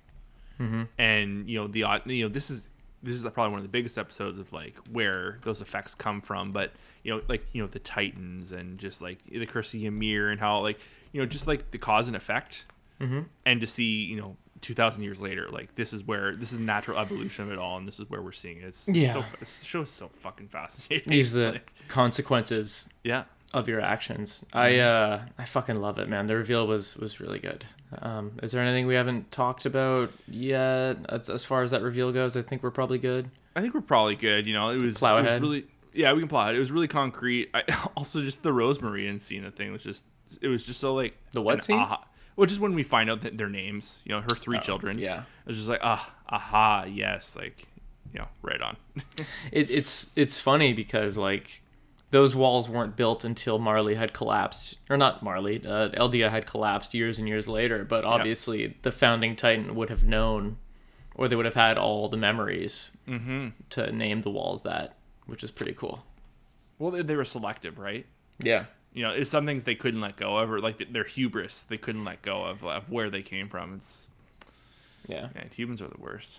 mm-hmm. and you know the you know this is this is probably one of the biggest episodes of like where those effects come from. But you know, like you know the Titans and just like the curse of Ymir and how like you know just like the cause and effect, mm-hmm. and to see you know. two thousand years later, like this is where this is the natural evolution of it all, and this is where we're seeing it. It's yeah. so this show is so fucking fascinating. These the like, consequences yeah. of your actions. I uh I fucking love it, man. The reveal was was really good. Um is there anything we haven't talked about yet as, as far as that reveal goes? I think we're probably good. I think we're probably good, you know. It was, plow it ahead. was really yeah, we can plow it. It was really concrete. I also just the Rosemarie scene, the thing was just it was just so like the what scene? Aha. which is when we find out that their names, you know, her three oh, children. Yeah. It was just like, ah, oh, aha, yes, like, you know, right on. it, it's it's funny because, like, those walls weren't built until Marley had collapsed, or not Marley, uh, Eldia had collapsed years and years later, but obviously yeah. the founding Titan would have known, or they would have had all the memories mm-hmm. to name the walls that, which is pretty cool. Well, they, they were selective, right? Yeah. You know, it's some things they couldn't let go of, or like their hubris they couldn't let go of, of where they came from. It's yeah, man, humans are the worst.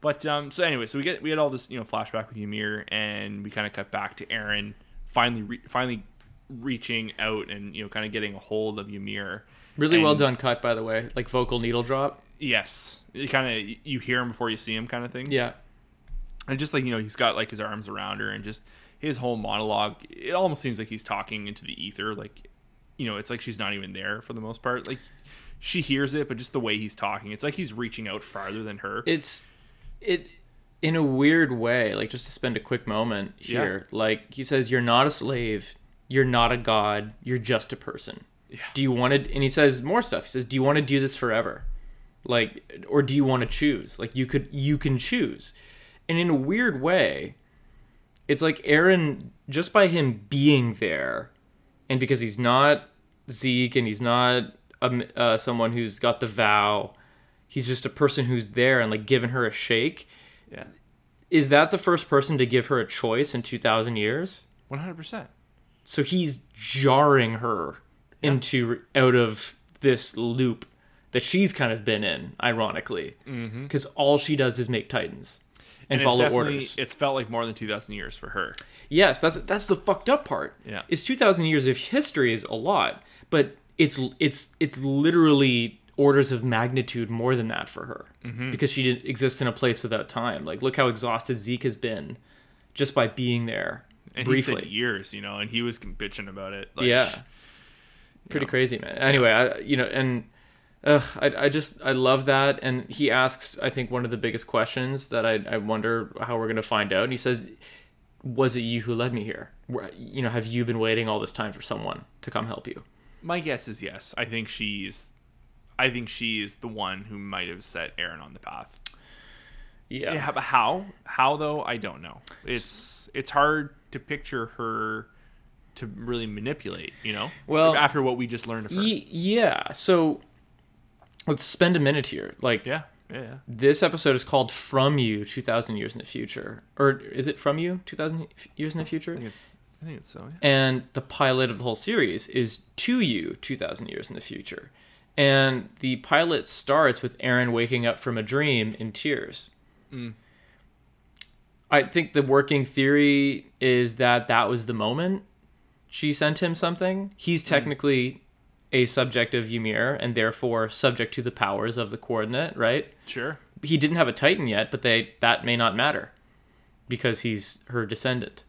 But um, so anyway, so we get we had all this you know flashback with Ymir, and we kind of cut back to Eren finally re- finally reaching out and you know kind of getting a hold of Ymir. Really and, well done cut, by the way, like vocal needle drop. Yes, you kind of you hear him before you see him kind of thing. Yeah, and just like you know he's got like his arms around her and just. His whole monologue, it almost seems like he's talking into the ether. Like, you know, it's like she's not even there for the most part. Like, she hears it, but just the way he's talking, it's like he's reaching out farther than her. It's, it, in a weird way, like, just to spend a quick moment here, yeah. like, he says, you're not a slave, you're not a god, you're just a person. Yeah. Do you want to, and he says more stuff. He says, do you want to do this forever? Like, or do you want to choose? Like, you could, you can choose. And in a weird way, it's like Eren, just by him being there, and because he's not Zeke and he's not um, uh, someone who's got the vow, he's just a person who's there and like giving her a shake. Yeah, is that the first person to give her a choice in two thousand years? One hundred percent. So he's jarring her yeah. into out of this loop that she's kind of been in, ironically, because mm-hmm. all she does is make Titans. And, and follow orders. It's felt like more than two thousand years for her. Yes, that's that's the fucked up part. Yeah. It's two thousand years of history is a lot, but it's it's it's literally orders of magnitude more than that for her. Mm-hmm. Because she didn't exist in a place without time. Like, look how exhausted Zeke has been just by being there. And briefly. He said years, you know, and he was bitching about it. Like, yeah. Pretty know. Crazy, man. Anyway, I, you know, and... Ugh, I I just I love that, and he asks I think one of the biggest questions that I I wonder how we're gonna find out, and he says, "Was it you who led me here? You know, have you been waiting all this time for someone to come help you?" My guess is yes. I think she's, I think she is the one who might have set Eren on the path. Yeah. yeah but how? How though? I don't know. It's it's hard to picture her to really manipulate. You know. Well, after what we just learned of her. Y- yeah. So. Let's spend a minute here. Like, yeah, yeah, yeah. This episode is called "From You: Two Thousand Years in the Future," or is it "From You: Two Thousand Years in the Future"? I think it's, I think it's so. Yeah. And the pilot of the whole series is "To You: Two Thousand Years in the Future," and the pilot starts with Eren waking up from a dream in tears. Mm. I think the working theory is that that was the moment she sent him something. He's technically. Mm. a subject of Ymir, and therefore subject to the powers of the coordinate, right? Sure. He didn't have a Titan yet, but they that may not matter, because he's her descendant,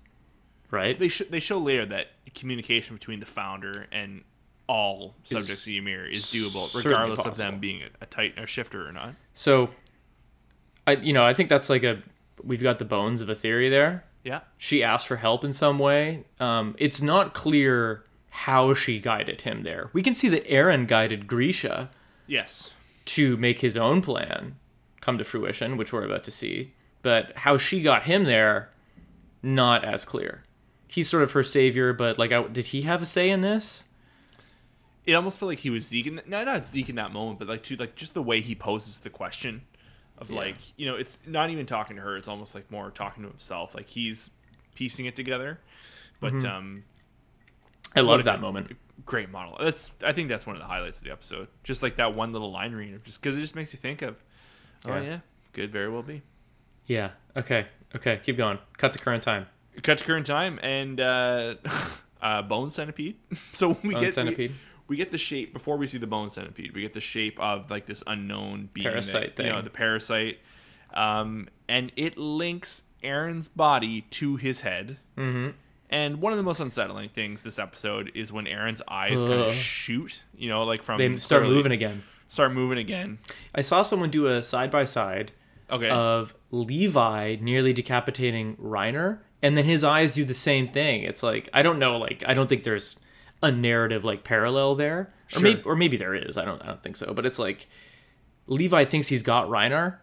right? They, sh- they show later that communication between the founder and all subjects is of Ymir is doable, regardless of them being a, a Titan, a shifter or not. So, I you know, I think that's like a... We've got the bones of a theory there. Yeah. She asked for help in some way. Um, it's not clear... how she guided him there. We can see that Eren guided Grisha yes. to make his own plan come to fruition, which we're about to see. But how she got him there, not as clear. He's sort of her savior, but like, I, did he have a say in this? It almost felt like he was Zeke. No, not Zeke in that moment, but like, to, like just the way he poses the question of yeah. like, you know, it's not even talking to her. It's almost like more talking to himself. Like he's piecing it together. But, mm-hmm. um... I love that moment. Great monologue. That's I think that's one of the highlights of the episode. Just like that one little line reading, just because it just makes you think of, oh yeah. yeah, could very well be. Yeah. Okay. Okay. Keep going. Cut to current time. Cut to current time and uh, uh, bone centipede. So when we bone get centipede. We, we get the shape before we see the bone centipede. We get the shape of like this unknown being parasite that, thing. You know, the parasite, um, and it links Eren's body to his head. Mm-hmm. And one of the most unsettling things this episode is when Eren's eyes Ugh. kind of shoot, you know, like from... They start moving again. Start moving again. I saw someone do a side-by-side okay. of Levi nearly decapitating Reiner, and then his eyes do the same thing. It's like, I don't know, like, I don't think there's a narrative like parallel there, sure. or maybe or maybe there is. I don't I don't think so. But it's like Levi thinks he's got Reiner,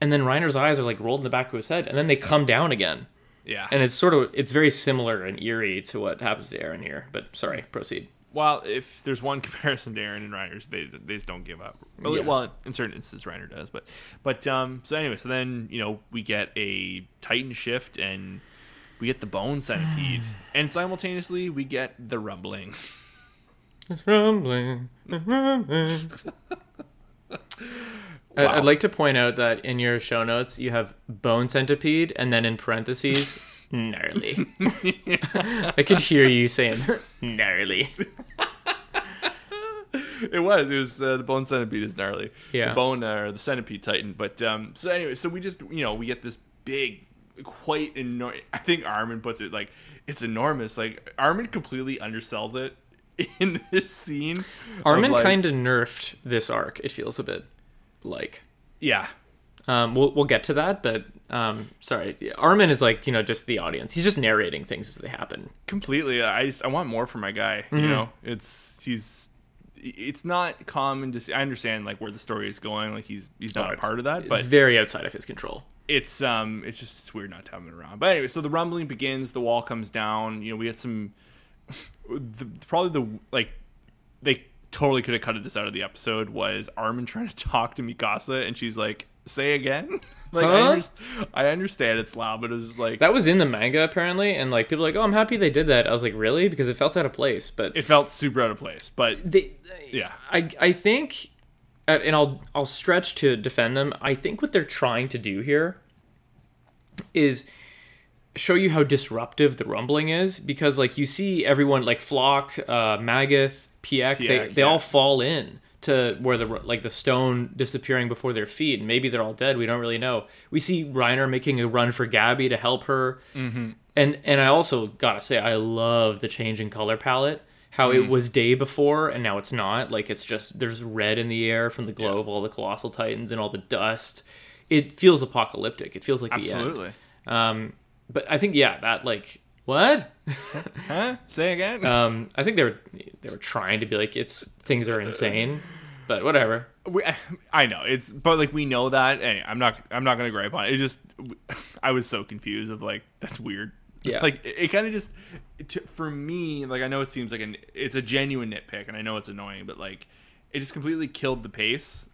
and then Reiner's eyes are like rolled in the back of his head, and then they come down again. Yeah, and it's sort of it's very similar and eerie to what happens to Eren here. But sorry, proceed. Well, if there's one comparison to Eren and Reiner's, they they just don't give up. Well, yeah. well in certain instances, Reiner does, but but um. So anyway, so then you know we get a Titan shift and we get the bone centipede, and simultaneously we get the rumbling. It's rumbling, it's rumbling. Wow. I'd like to point out that in your show notes you have bone centipede and then in parentheses gnarly. I could hear you saying gnarly. It was it was uh, the bone centipede is gnarly. Yeah. The bone or uh, the centipede Titan. But um, so anyway, so we just you know we get this big, quite enormous. I think Armin puts it like it's enormous. Like Armin completely undersells it in this scene. Armin like, kind of nerfed this arc. It feels a bit. Like, yeah, um, we'll we'll get to that, but um, sorry, Armin is like you know just the audience. He's just narrating things as they happen. Completely, I just I want more from my guy. Mm-hmm. You know, it's he's it's not common to see. I understand like where the story is going. Like he's he's not oh, a part of that, but it's very outside of his control. It's um it's just it's weird not to have him around. But anyway, so the rumbling begins. The wall comes down. You know, we get some the, probably the like they. Totally could have cut this out of the episode was Armin trying to talk to Mikasa and she's like, say again? Like huh? I, understand, I understand it's loud, but it was like that was in the manga apparently, and like people are like, oh, I'm happy they did that. I was like, really? Because it felt out of place, but it felt super out of place. But they, yeah, I I think, and I'll I'll stretch to defend them. I think what they're trying to do here is show you how disruptive the rumbling is, because like you see everyone like Flock, uh, Magath. Pieck, Pieck, they, they yeah. all fall in to where the like the stone disappearing before their feet, and maybe they're all dead. We don't really know. We see Reiner making a run for Gabby to help her, mm-hmm. and and I also gotta say I love the change in color palette. How mm-hmm. it was day before and now it's not. Like it's just there's red in the air from the glow yeah. of all the colossal titans and all the dust. It feels apocalyptic. It feels like absolutely. The end. Um, but I think yeah, that like. What? Huh? Say again? Um, I think they were they were trying to be like it's things are insane, but whatever. We, I know it's, but like we know that. Anyway, I'm not I'm not gonna gripe on it. It just I was so confused of like that's weird. Yeah. Like it, it kind of just it, for me like I know it seems like an it's a genuine nitpick and I know it's annoying, but like it just completely killed the pace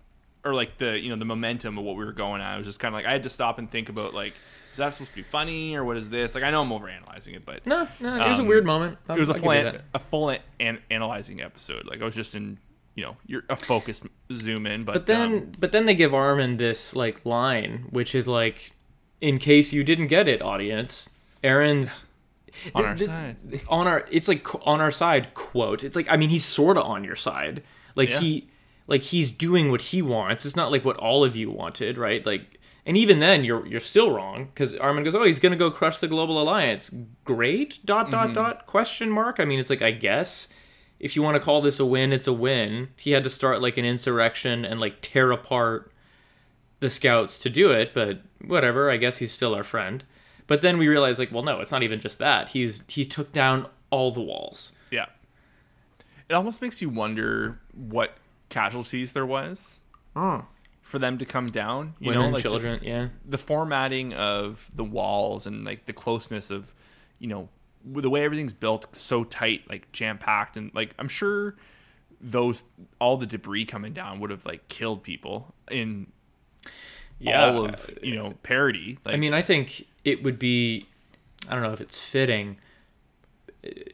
or like the you know the momentum of what we were going at. It was just kind of like I had to stop and think about like. Is that supposed to be funny or what is this? Like I know I'm overanalyzing it, but no, no, it was um, a weird moment. I'll, it was a full, an, a full an, an, analyzing episode. Like I was just in, you know, you're a focused zoom in, but but then um, but then they give Armin this like line, which is like, in case you didn't get it, audience, Eren's on th- our this, side. On our, it's like on our side. Quote. It's like I mean he's sort of on your side. Like yeah. he, like he's doing what he wants. It's not like what all of you wanted, right? Like. And even then, you're you're still wrong, because Armin goes, oh, he's going to go crush the Global Alliance. Great, dot, dot, mm-hmm. dot, question mark. I mean, it's like, I guess, if you want to call this a win, it's a win. He had to start, like, an insurrection and, like, tear apart the scouts to do it, but whatever, I guess he's still our friend. But then we realize, like, well, no, it's not even just that. He's he took down all the walls. Yeah. It almost makes you wonder what casualties there was. Hmm. For them to come down, you Women, know, like children, yeah. The formatting of the walls and like the closeness of, you know, the way everything's built so tight, like jam packed, and like I'm sure those all the debris coming down would have like killed people in yeah. all of you know parody. Like, I mean, I think it would be, I don't know if it's fitting.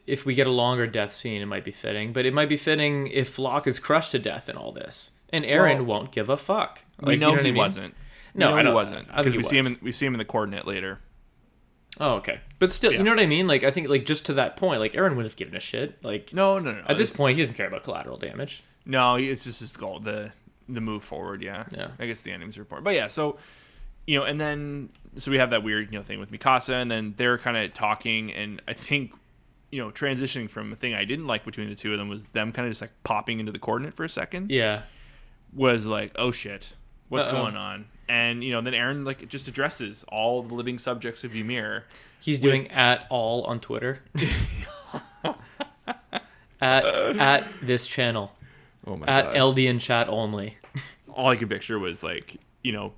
If we get a longer death scene, it might be fitting, but it might be fitting if Flock is crushed to death in all this. And Eren well, won't give a fuck. Like, we know, you know he I mean? wasn't. No, we I don't, he wasn't. Because we was. see him. In, we see him in the coordinate later. Oh, okay. But still, yeah. You know what I mean? Like, I think, like, just to that point, like, Eren would have given a shit. Like, no, no, no. At this point, he doesn't care about collateral damage. No, it's just his goal, the the move forward. Yeah. Yeah. I guess the enemy's report. But yeah, so you know, and then so we have that weird you know thing with Mikasa, and then they're kind of talking, and I think. You know, transitioning from a thing I didn't like between the two of them was them kind of just like popping into the coordinate for a second. Yeah. Was like, oh shit, what's Uh-oh. going on? And, you know, then Eren like just addresses all the living subjects of Ymir. He's with... doing at all on Twitter. at at this channel. Oh my at God. At Eldian chat only. All I could picture was like, you know,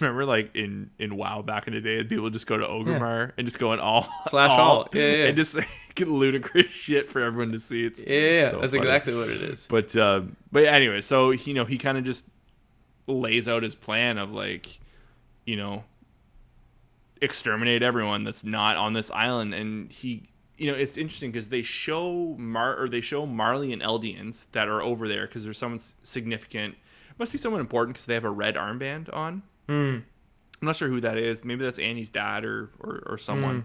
remember like in, in WoW back in the day, people would just go to Orgrimmar yeah. and just go in all slash all, all. Yeah, yeah, yeah. and just like, get ludicrous shit for everyone to see. It's yeah, so that's funny. Exactly what it is. But uh, but anyway, so you know he kind of just lays out his plan of like, you know, exterminate everyone that's not on this island, and he. You know, it's interesting because they show Mar or they show Marley and Eldians that are over there because there's someone significant. It must be someone important because they have a red armband on. Mm. I'm not sure who that is. Maybe that's Annie's dad or or, or someone. Mm.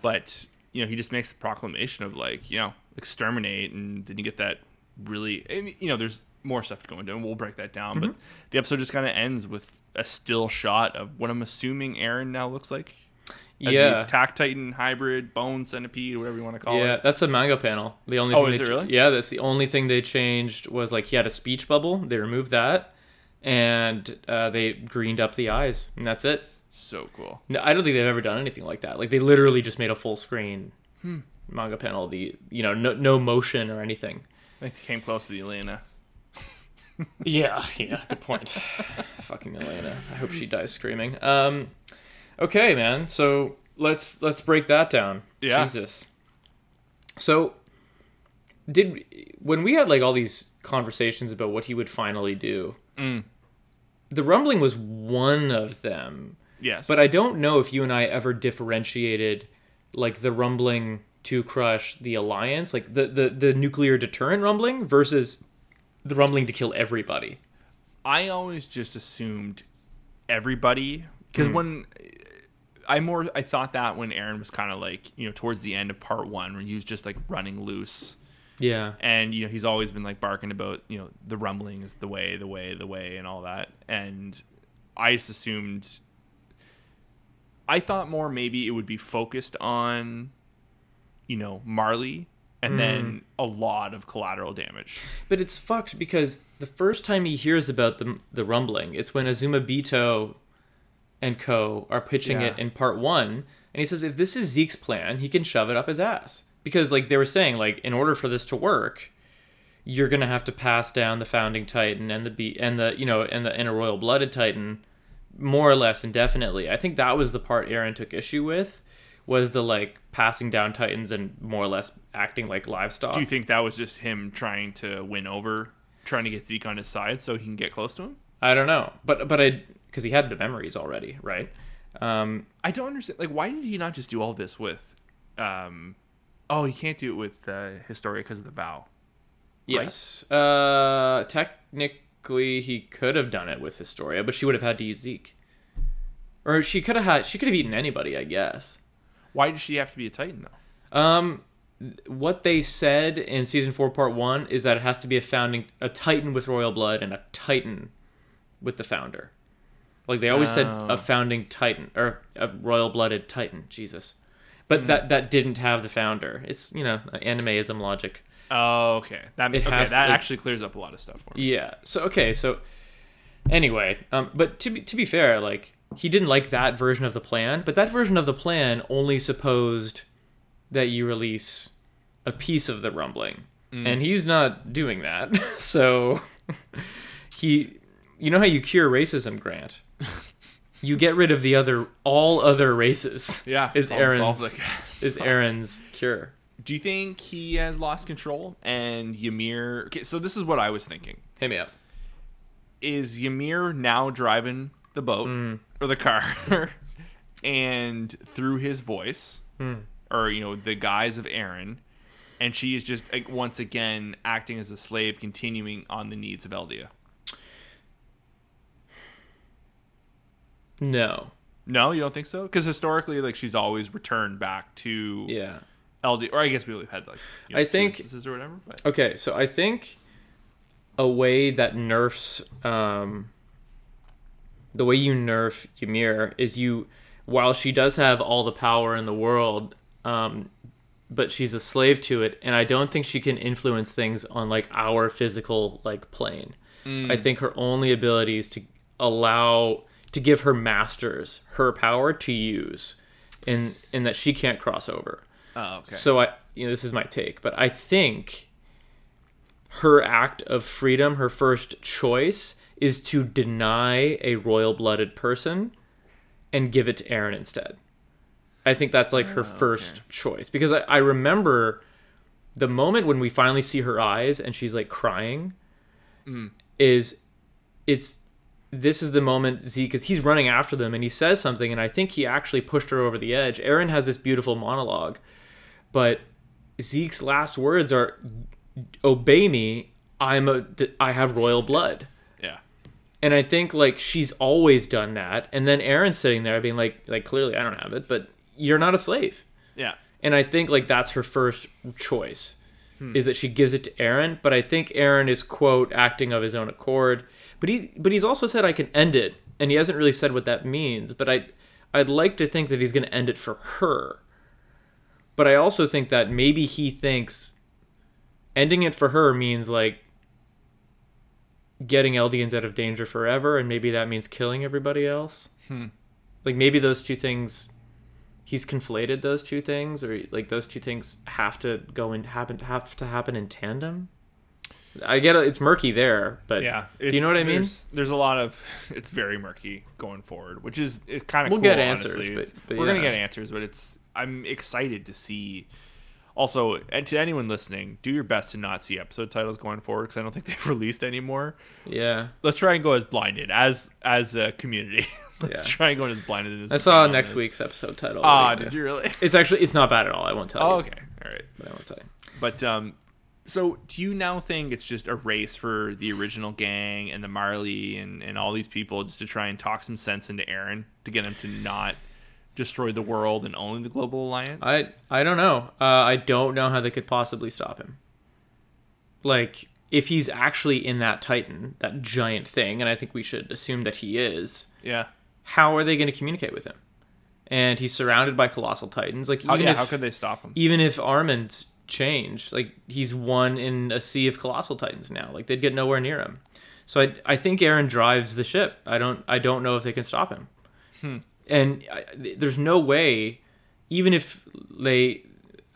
But you know, he just makes the proclamation of like, you know, exterminate, and then you get that really. And you know, there's more stuff to go into, and we'll break that down. Mm-hmm. But the episode just kind of ends with a still shot of what I'm assuming Eren now looks like. As yeah, Attack Titan hybrid, bone centipede, whatever you want to call yeah, it. Yeah, that's a manga panel. The only oh, thing is they it really? Ch- yeah, that's the only thing they changed was like he had a speech bubble. They removed that, and uh, they greened up the eyes, and that's it. So cool. No, I don't think they've ever done anything like that. Like they literally just made a full screen hmm. manga panel. The you know no no motion or anything. They came close to the Yelena. yeah, yeah. Good point. Fucking Yelena. I hope she dies screaming. Um. Okay, man. So let's let's break that down. Yeah. Jesus. So did when we had like all these conversations about what he would finally do, mm. the rumbling was one of them. Yes. But I don't know if you and I ever differentiated like the rumbling to crush the alliance, like the the, the nuclear deterrent rumbling versus the rumbling to kill everybody. I always just assumed everybody. Because when I more I thought that when Eren was kind of like, you know, towards the end of part one when he was just like running loose. Yeah. And, you know, he's always been like barking about, you know, the rumbling is the way, the way, the way and all that. And I just assumed I thought more maybe it would be focused on, you know, Marley and mm. then a lot of collateral damage. But it's fucked because the first time he hears about the the rumbling, it's when Azuma Bito and co are pitching yeah. it in part one, and he says if this is Zeke's plan, he can shove it up his ass, because like they were saying, like in order for this to work, you're gonna have to pass down the founding Titan and the be and the you know and the and a royal blooded Titan more or less indefinitely. I think that was the part Eren took issue with, was the like passing down Titans and more or less acting like livestock. Do you think that was just him trying to win over, trying to get Zeke on his side so he can get close to him? I don't know, but but I. Because he had the memories already, right? Um, I don't understand. Like, why did he not just do all this with... Um, oh, he can't do it with uh, Historia because of the vow. Yes. Right? Uh, technically, he could have done it with Historia, but she would have had to eat Zeke. Or she could have had... She could have eaten anybody, I guess. Why does she have to be a Titan, though? Um, what they said in Season four, Part one, is that it has to be a founding... A Titan with royal blood and a Titan with the founder. Like, they always oh. said a founding Titan, or a royal-blooded Titan, Jesus. But mm. that, that didn't have the founder. It's, you know, anime-ism logic. Oh, okay. That, okay, has, that it, actually clears up a lot of stuff for me. Yeah. So, okay, so... Anyway, um, but to be, to be fair, like, he didn't like that version of the plan, but that version of the plan only supposed that you release a piece of the rumbling. Mm. And he's not doing that, so... he... You know how you cure racism, Grant? You get rid of the other, all other races. Yeah, is Eren's is Eren's cure. Do you think he has lost control and Ymir? Okay, so this is what I was thinking. Hit me up. Is Ymir now driving the boat mm. or the car, and through his voice, mm. or you know the guise of Eren, and she is just like, once again acting as a slave, continuing on the needs of Eldia? No. No, you don't think so? Because historically, like, she's always returned back to yeah. Eldia. Or I guess we had, like, you know, I think, instances or whatever. But. Okay, so I think a way that nerfs... Um, the way you nerf Ymir is you... While she does have all the power in the world, um, but she's a slave to it, and I don't think she can influence things on, like, our physical, like, plane. Mm. I think her only ability is to allow... to give her masters her power to use, in in that she can't cross over. Oh, okay. So I, you know, this is my take, but I think her act of freedom, her first choice, is to deny a royal-blooded person and give it to Eren instead. I think that's like her oh, okay. first choice, because I, I remember the moment when we finally see her eyes and she's like crying mm. is it's this is the moment Zeke, because he's running after them and he says something, and I think he actually pushed her over the edge. Eren has this beautiful monologue, but Zeke's last words are, "Obey me. I'm a I have royal blood." And I think, like, she's always done that. And then Eren's sitting there being like, like clearly I don't have it, but you're not a slave. Yeah. And I think, like, that's her first choice, hmm. is that she gives it to Eren. But I think Eren is, quote, acting of his own accord. But he, but he's also said, I can end it. And he hasn't really said what that means. But I, I'd like to think that he's going to end it for her. But I also think that maybe he thinks ending it for her means, like, getting Eldians out of danger forever, and maybe that means killing everybody else. Hmm. Like, maybe those two things, he's conflated those two things, or like those two things have to go and happen have to happen in tandem. I get it, it's murky there, but yeah, do you know what I mean? There's, there's a lot of it's very murky going forward, which is it's kind of we'll cool, get answers, but, but we're yeah. gonna get answers. But it's I'm excited to see. Also, and to anyone listening, do your best to not see episode titles going forward, because I don't think they've released any more. Yeah. Let's try and go as blinded as as a community. Let's yeah. try and go as blinded as I saw next is. week's episode title. Ah, uh, did you really? It's actually, it's not bad at all. I won't tell oh, you. Oh, okay. All right. But I won't tell you. But, um, so do you now think it's just a race for the original gang and the Marley and, and all these people just to try and talk some sense into Eren to get him to not destroy the world and own the global alliance? I I don't know. Uh, I don't know how they could possibly stop him. Like, if he's actually in that Titan, that giant thing, and I think we should assume that he is. Yeah. How are they going to communicate with him? And he's surrounded by colossal Titans. Like, even oh, yeah, if, how could they stop him? Even if Armin's changed, like, he's one in a sea of colossal Titans now. Like, they'd get nowhere near him. So I I think Eren drives the ship. I don't I don't know if they can stop him. Hmm. And I, there's no way, even if they,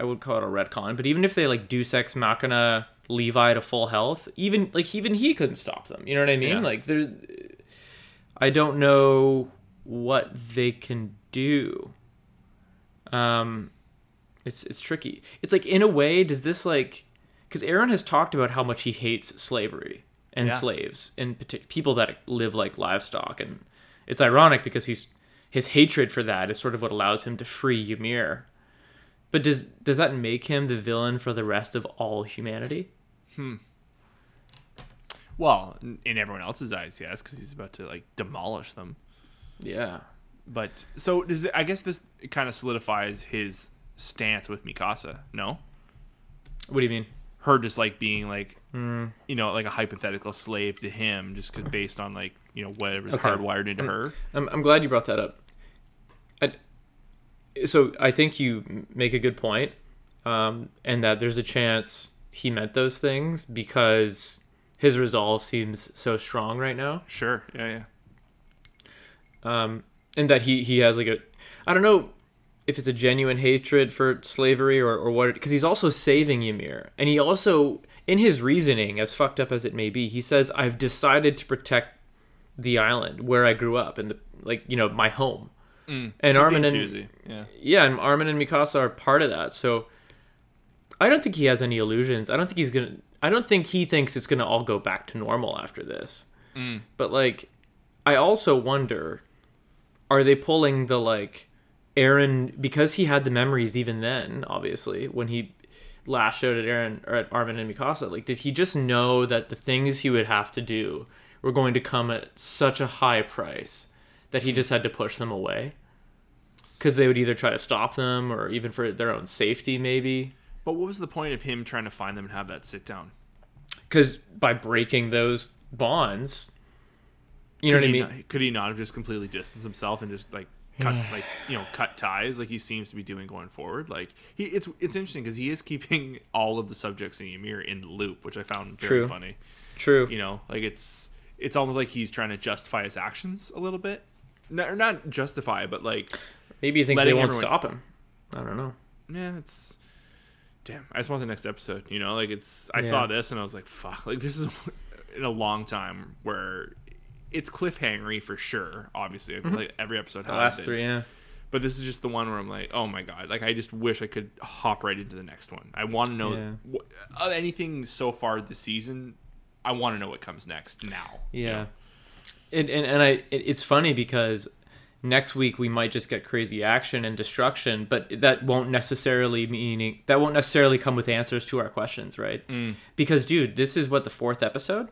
I would call it a retcon, but even if they, like, do Deus Ex Machina Levi to full health, even, like, even he couldn't stop them. You know what I mean? Yeah. Like, there, I don't know what they can do. Um, it's it's tricky. It's like, in a way, does this, like, because Eren has talked about how much he hates slavery and yeah. slaves, in particular, people that live like livestock, and it's ironic because he's. His hatred for that is sort of what allows him to free Ymir. But does does that make him the villain for the rest of all humanity? Hmm. Well, in everyone else's eyes, yes, because he's about to, like, demolish them. Yeah. But, so, does it, I guess this kind of solidifies his stance with Mikasa, no? What do you mean? Her just, like, being, like, mm. you know, like a hypothetical slave to him, just cause based on, like, you know, whatever's okay. hardwired into I'm, her. I'm, I'm glad you brought that up. I, so I think you make a good point, um, and that there's a chance he meant those things because his resolve seems so strong right now. Sure. Yeah. Yeah. Um, and that he, he has, like, a, I don't know if it's a genuine hatred for slavery or, or what, because he's also saving Ymir. And he also, in his reasoning, as fucked up as it may be, he says, I've decided to protect the island where I grew up and the, like, you know, my home. Mm, and Armin and yeah. yeah, and Armin and Mikasa are part of that. So I don't think he has any illusions. I don't think he's gonna. I don't think he thinks it's gonna all go back to normal after this. Mm. But, like, I also wonder, are they pulling the, like, Eren, because he had the memories even then? Obviously, when he lashed out at Eren or at Armin and Mikasa, like, did he just know that the things he would have to do were going to come at such a high price that he just had to push them away? Because they would either try to stop them or even for their own safety, maybe. But what was the point of him trying to find them and have that sit down? Because by breaking those bonds, you could know what I mean? Not, could he not have just completely distanced himself and just, like, cut, like, you know, cut ties like he seems to be doing going forward? Like, he, it's it's interesting because he is keeping all of the subjects in Ymir in the loop, which I found very True. funny. True. You know, like, it's... it's almost like he's trying to justify his actions a little bit. No, not justify, but, like, maybe he thinks they won't everyone... stop him. I don't know. Yeah, it's damn, I just want the next episode. You know, like it's, I yeah. saw this and I was like, fuck, like this is in a long time where it's cliffhangery for sure. Obviously, mm-hmm. like every episode has the last it. three, yeah. But this is just the one where I'm like, oh my god, like I just wish I could hop right into the next one. I want to know yeah. what, anything so far this season. I want to know what comes next now. Yeah, you know? and, and and I it, it's funny because next week we might just get crazy action and destruction, but that won't necessarily meaning that won't necessarily come with answers to our questions, right? Mm. Because dude, this is what the fourth episode.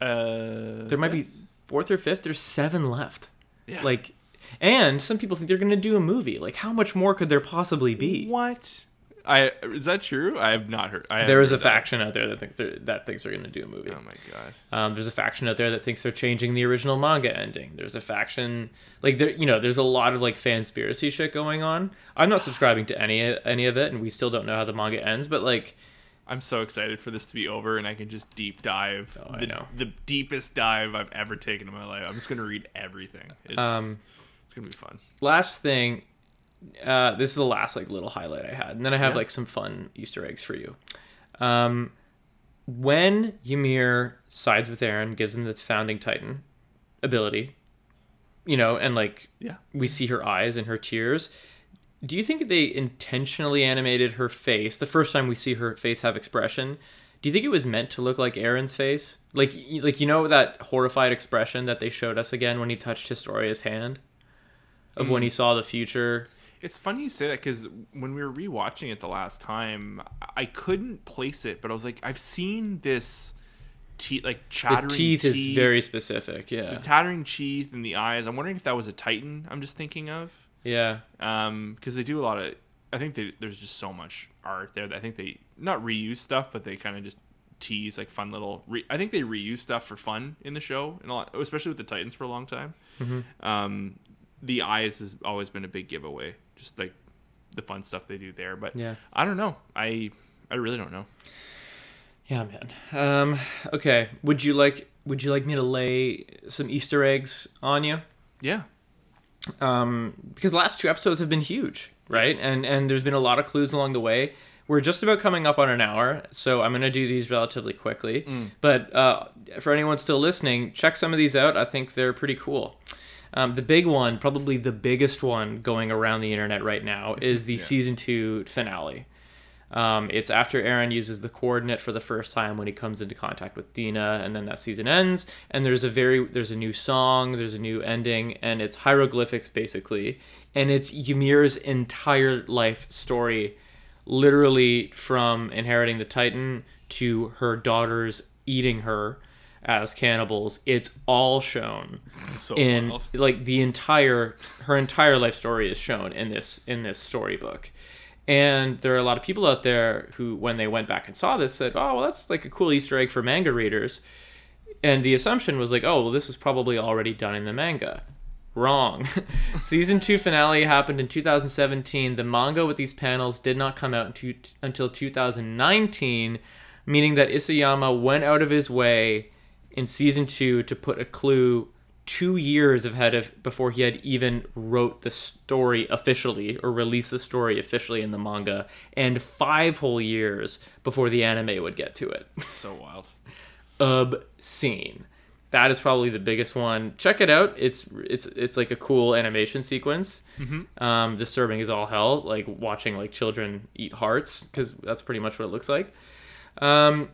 Uh, there might be fourth or fifth. There's seven left. Yeah. Like. And some people think they're going to do a movie. Like, how much more could there possibly be? What? I is that true? I have not heard. I there is a faction that. out there that thinks they're, that thinks they're going to do a movie. Oh my god! Um, there's a faction out there that thinks they're changing the original manga ending. There's a faction like there. You know, there's a lot of like fanspiracy shit going on. I'm not subscribing to any any of it, and we still don't know how the manga ends. But like, I'm so excited for this to be over, and I can just deep dive. Oh, the, I know. The deepest dive I've ever taken in my life. I'm just going to read everything. It's... Um. It's gonna be fun. Last thing, uh, this is the last like little highlight I had, and then I have yeah. like some fun Easter eggs for you. Um, when Ymir sides with Eren, gives him the Founding Titan ability, you know, and like yeah. we see her eyes and her tears. Do you think they intentionally animated her face the first time we see her face have expression? Do you think it was meant to look like Eren's face, like like you know that horrified expression that they showed us again when he touched Historia's hand? Of when he saw the future. It's funny you say that because when we were rewatching it the last time, I couldn't place it, but I was like, I've seen this teeth, like chattering the teeth. The teeth is very specific, yeah. The chattering teeth and the eyes. I'm wondering if that was a Titan I'm just thinking of. Yeah. Um, because they do a lot of, I think they, there's just so much art there that I think they, not reuse stuff, but they kind of just tease like fun little, re, I think they reuse stuff for fun in the show, and a lot, especially with the Titans for a long time. Mm-hmm. Um, the eyes has always been a big giveaway, just like the fun stuff they do there. But yeah. I don't know. I I really don't know. Yeah, man. Um, okay. Would you like Would you like me to lay some Easter eggs on you? Yeah. Um, because the last two episodes have been huge, right? Yes. And and there's been a lot of clues along the way. We're just about coming up on an hour, so I'm going to do these relatively quickly. Mm. But uh, for anyone still listening, check some of these out. I think they're pretty cool. Um, the big one, probably the biggest one going around the internet right now, is the yeah. season two finale. Um, it's after Eren uses the coordinate for the first time when he comes into contact with Dina, and then that season ends. And there's a very there's a new song, there's a new ending, and it's hieroglyphics basically, and it's Ymir's entire life story, literally from inheriting the Titan to her daughters eating her as cannibals. It's all shown so in wild. Like the entire her entire life story is shown in this in this storybook, and there are a lot of people out there who, when they went back and saw this, said, oh well, that's like a cool Easter egg for manga readers, and the assumption was like, oh well, this was probably already done in the manga. Wrong. Season two finale happened in two thousand seventeen. The manga with these panels did not come out until two thousand nineteen, meaning that Isayama went out of his way in season two to put a clue two years ahead of before he had even wrote the story officially or released the story officially in the manga, and five whole years before the anime would get to it. So wild. Obscene. That is probably the biggest one. Check it out. It's it's it's like a cool animation sequence. Mm-hmm. Um, disturbing as all hell, like watching like children eat hearts, because that's pretty much what it looks like. Um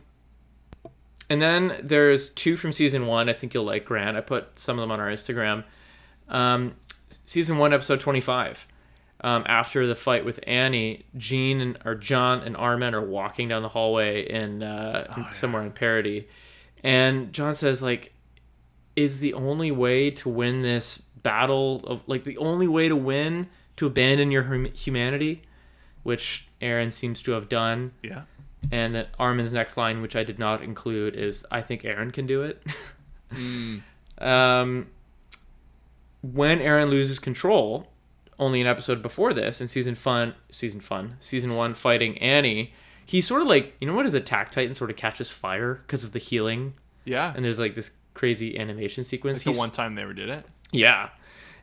And then there's two from season one. I think you'll like, Grant. I put some of them on our Instagram. Um, season one, episode twenty-five. Um, after the fight with Annie, Jean and or John and Armin are walking down the hallway in uh, oh, yeah. somewhere in Parody, and John says, "Like, is the only way to win this battle of like the only way to win to abandon your hum- humanity, which Eren seems to have done." Yeah. And that Armin's next line, which I did not include, is, I think Eren can do it. mm. um, when Eren loses control, only an episode before this, in season fun, season fun, season one, fighting Annie, he sort of like, you know what, his Attack Titan sort of catches fire because of the healing. Yeah. And there's like this crazy animation sequence. Like the one time they ever did it. Yeah.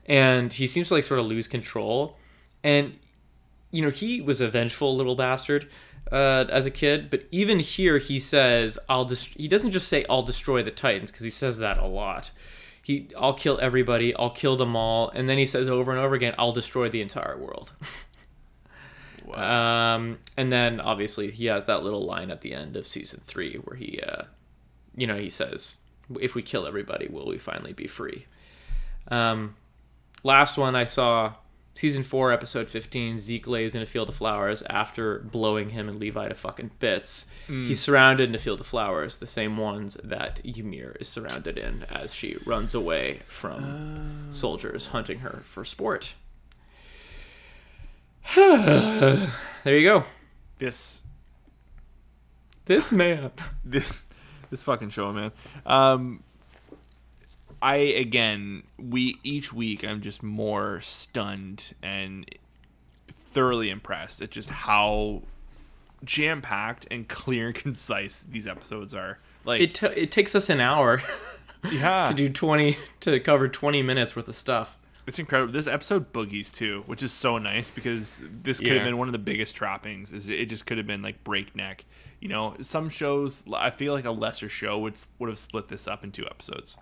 And he seems to like sort of lose control. And, you know, he was a vengeful little bastard. uh, as a kid. But even here, he says, "I'll." Dest-, he doesn't just say, "I'll destroy the Titans," because he says that a lot. He, I'll kill everybody. I'll kill them all. And then he says over and over again, "I'll destroy the entire world." Wow. Um, and then obviously he has that little line at the end of season three where he, uh, you know, he says, "If we kill everybody, will we finally be free?" Um, last one I saw, season four, episode fifteen, Zeke lays in a field of flowers after blowing him and Levi to fucking bits. Mm. He's surrounded in a field of flowers, the same ones that Ymir is surrounded in as she runs away from uh... soldiers hunting her for sport. There you go. This, this man, this, this fucking show, man. Um, I again, we each week, I'm just more stunned and thoroughly impressed at just how jam-packed and clear and concise these episodes are. Like it, t- it takes us an hour, yeah, to do twenty to cover twenty minutes worth of stuff. It's incredible. This episode boogies too, which is so nice because this could yeah. have been one of the biggest trappings. Is it just could have been like breakneck, you know? Some shows, I feel like a lesser show would would have split this up in two episodes.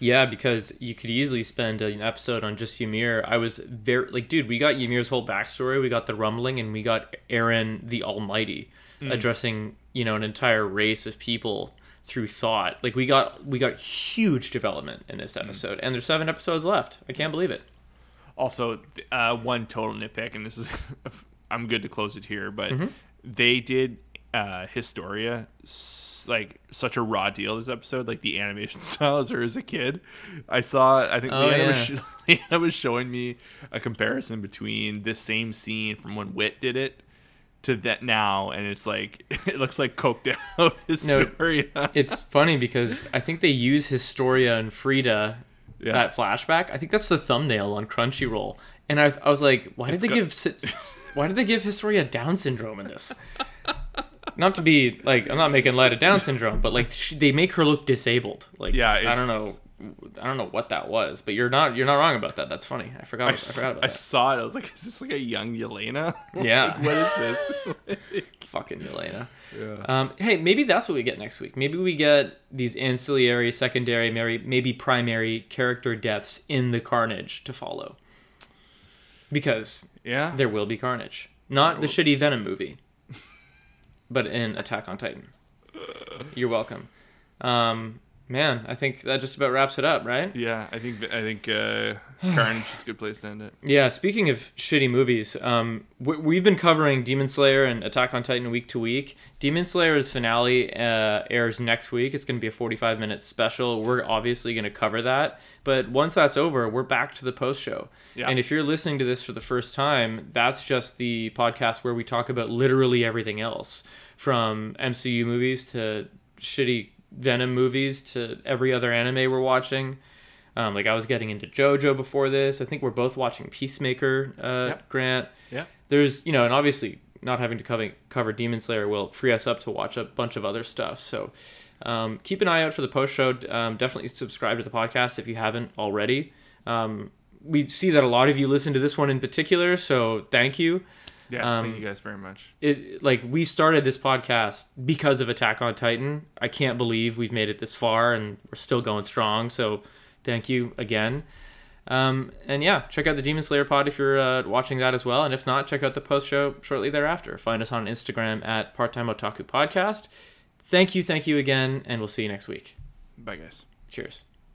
Yeah, because you could easily spend an episode on just Ymir. I was very like, dude, we got Ymir's whole backstory, we got the rumbling, and we got Eren the Almighty mm. addressing, you know, an entire race of people through thought. Like we got we got huge development in this episode, mm. and there's seven episodes left. I can't believe it. Also, uh, one total nitpick, and this is I'm good to close it here, but mm-hmm. they did uh, Historia like such a raw deal this episode. Like the animation style as, as a kid, I saw. I think oh, Leanna, yeah. was sh- Leanna was showing me a comparison between this same scene from when Wit did it to that now, and it's like it looks like coked out Historia. No, it's funny because I think they use Historia and Frida yeah. that flashback. I think that's the thumbnail on Crunchyroll, and I, I was like, why did it's they good. give why did they give Historia Down syndrome in this? Not to be like I'm not making light of Down syndrome, but like she, they make her look disabled. Like yeah, I don't know. I don't know what that was, but you're not you're not wrong about that. That's funny. I forgot. I, I forgot about I that. I saw it. I was like, is this like a young Yelena? Yeah. Like, what is this? Like... Fucking Yelena. Yeah. Um, hey, maybe that's what we get next week. Maybe we get these ancillary, secondary, maybe primary character deaths in the carnage to follow. Because yeah. there will be carnage. Not the shitty Venom movie, but in Attack on Titan. You're welcome. Um... Man, I think that just about wraps it up, right? Yeah, I think I think uh, Carnage is a good place to end it. Yeah, speaking of shitty movies, um, we, we've been covering Demon Slayer and Attack on Titan week to week. Demon Slayer's finale uh, airs next week. It's going to be a forty-five minute special. We're obviously going to cover that. But once that's over, we're back to the post show. Yeah. And if you're listening to this for the first time, that's just the podcast where we talk about literally everything else, from M C U movies to shitty Venom movies to every other anime we're watching. Um, like I was getting into JoJo before this. I think we're both watching Peacemaker, uh, yep. Grant. Yeah. There's, you know, and obviously not having to cover, cover Demon Slayer will free us up to watch a bunch of other stuff. So um, keep an eye out for the post show. Um, definitely subscribe to the podcast if you haven't already. Um, we see that a lot of you listen to this one in particular, so thank you. Yes, um, thank you guys very much. It like we started this podcast because of Attack on Titan. I can't believe we've made it this far and we're still going strong. So, thank you again. Um, and yeah, check out the Demon Slayer pod if you're uh, watching that as well. And if not, check out the post show shortly thereafter. Find us on Instagram at Part-Time Otaku Podcast. Thank you, thank you again, and we'll see you next week. Bye, guys. Cheers.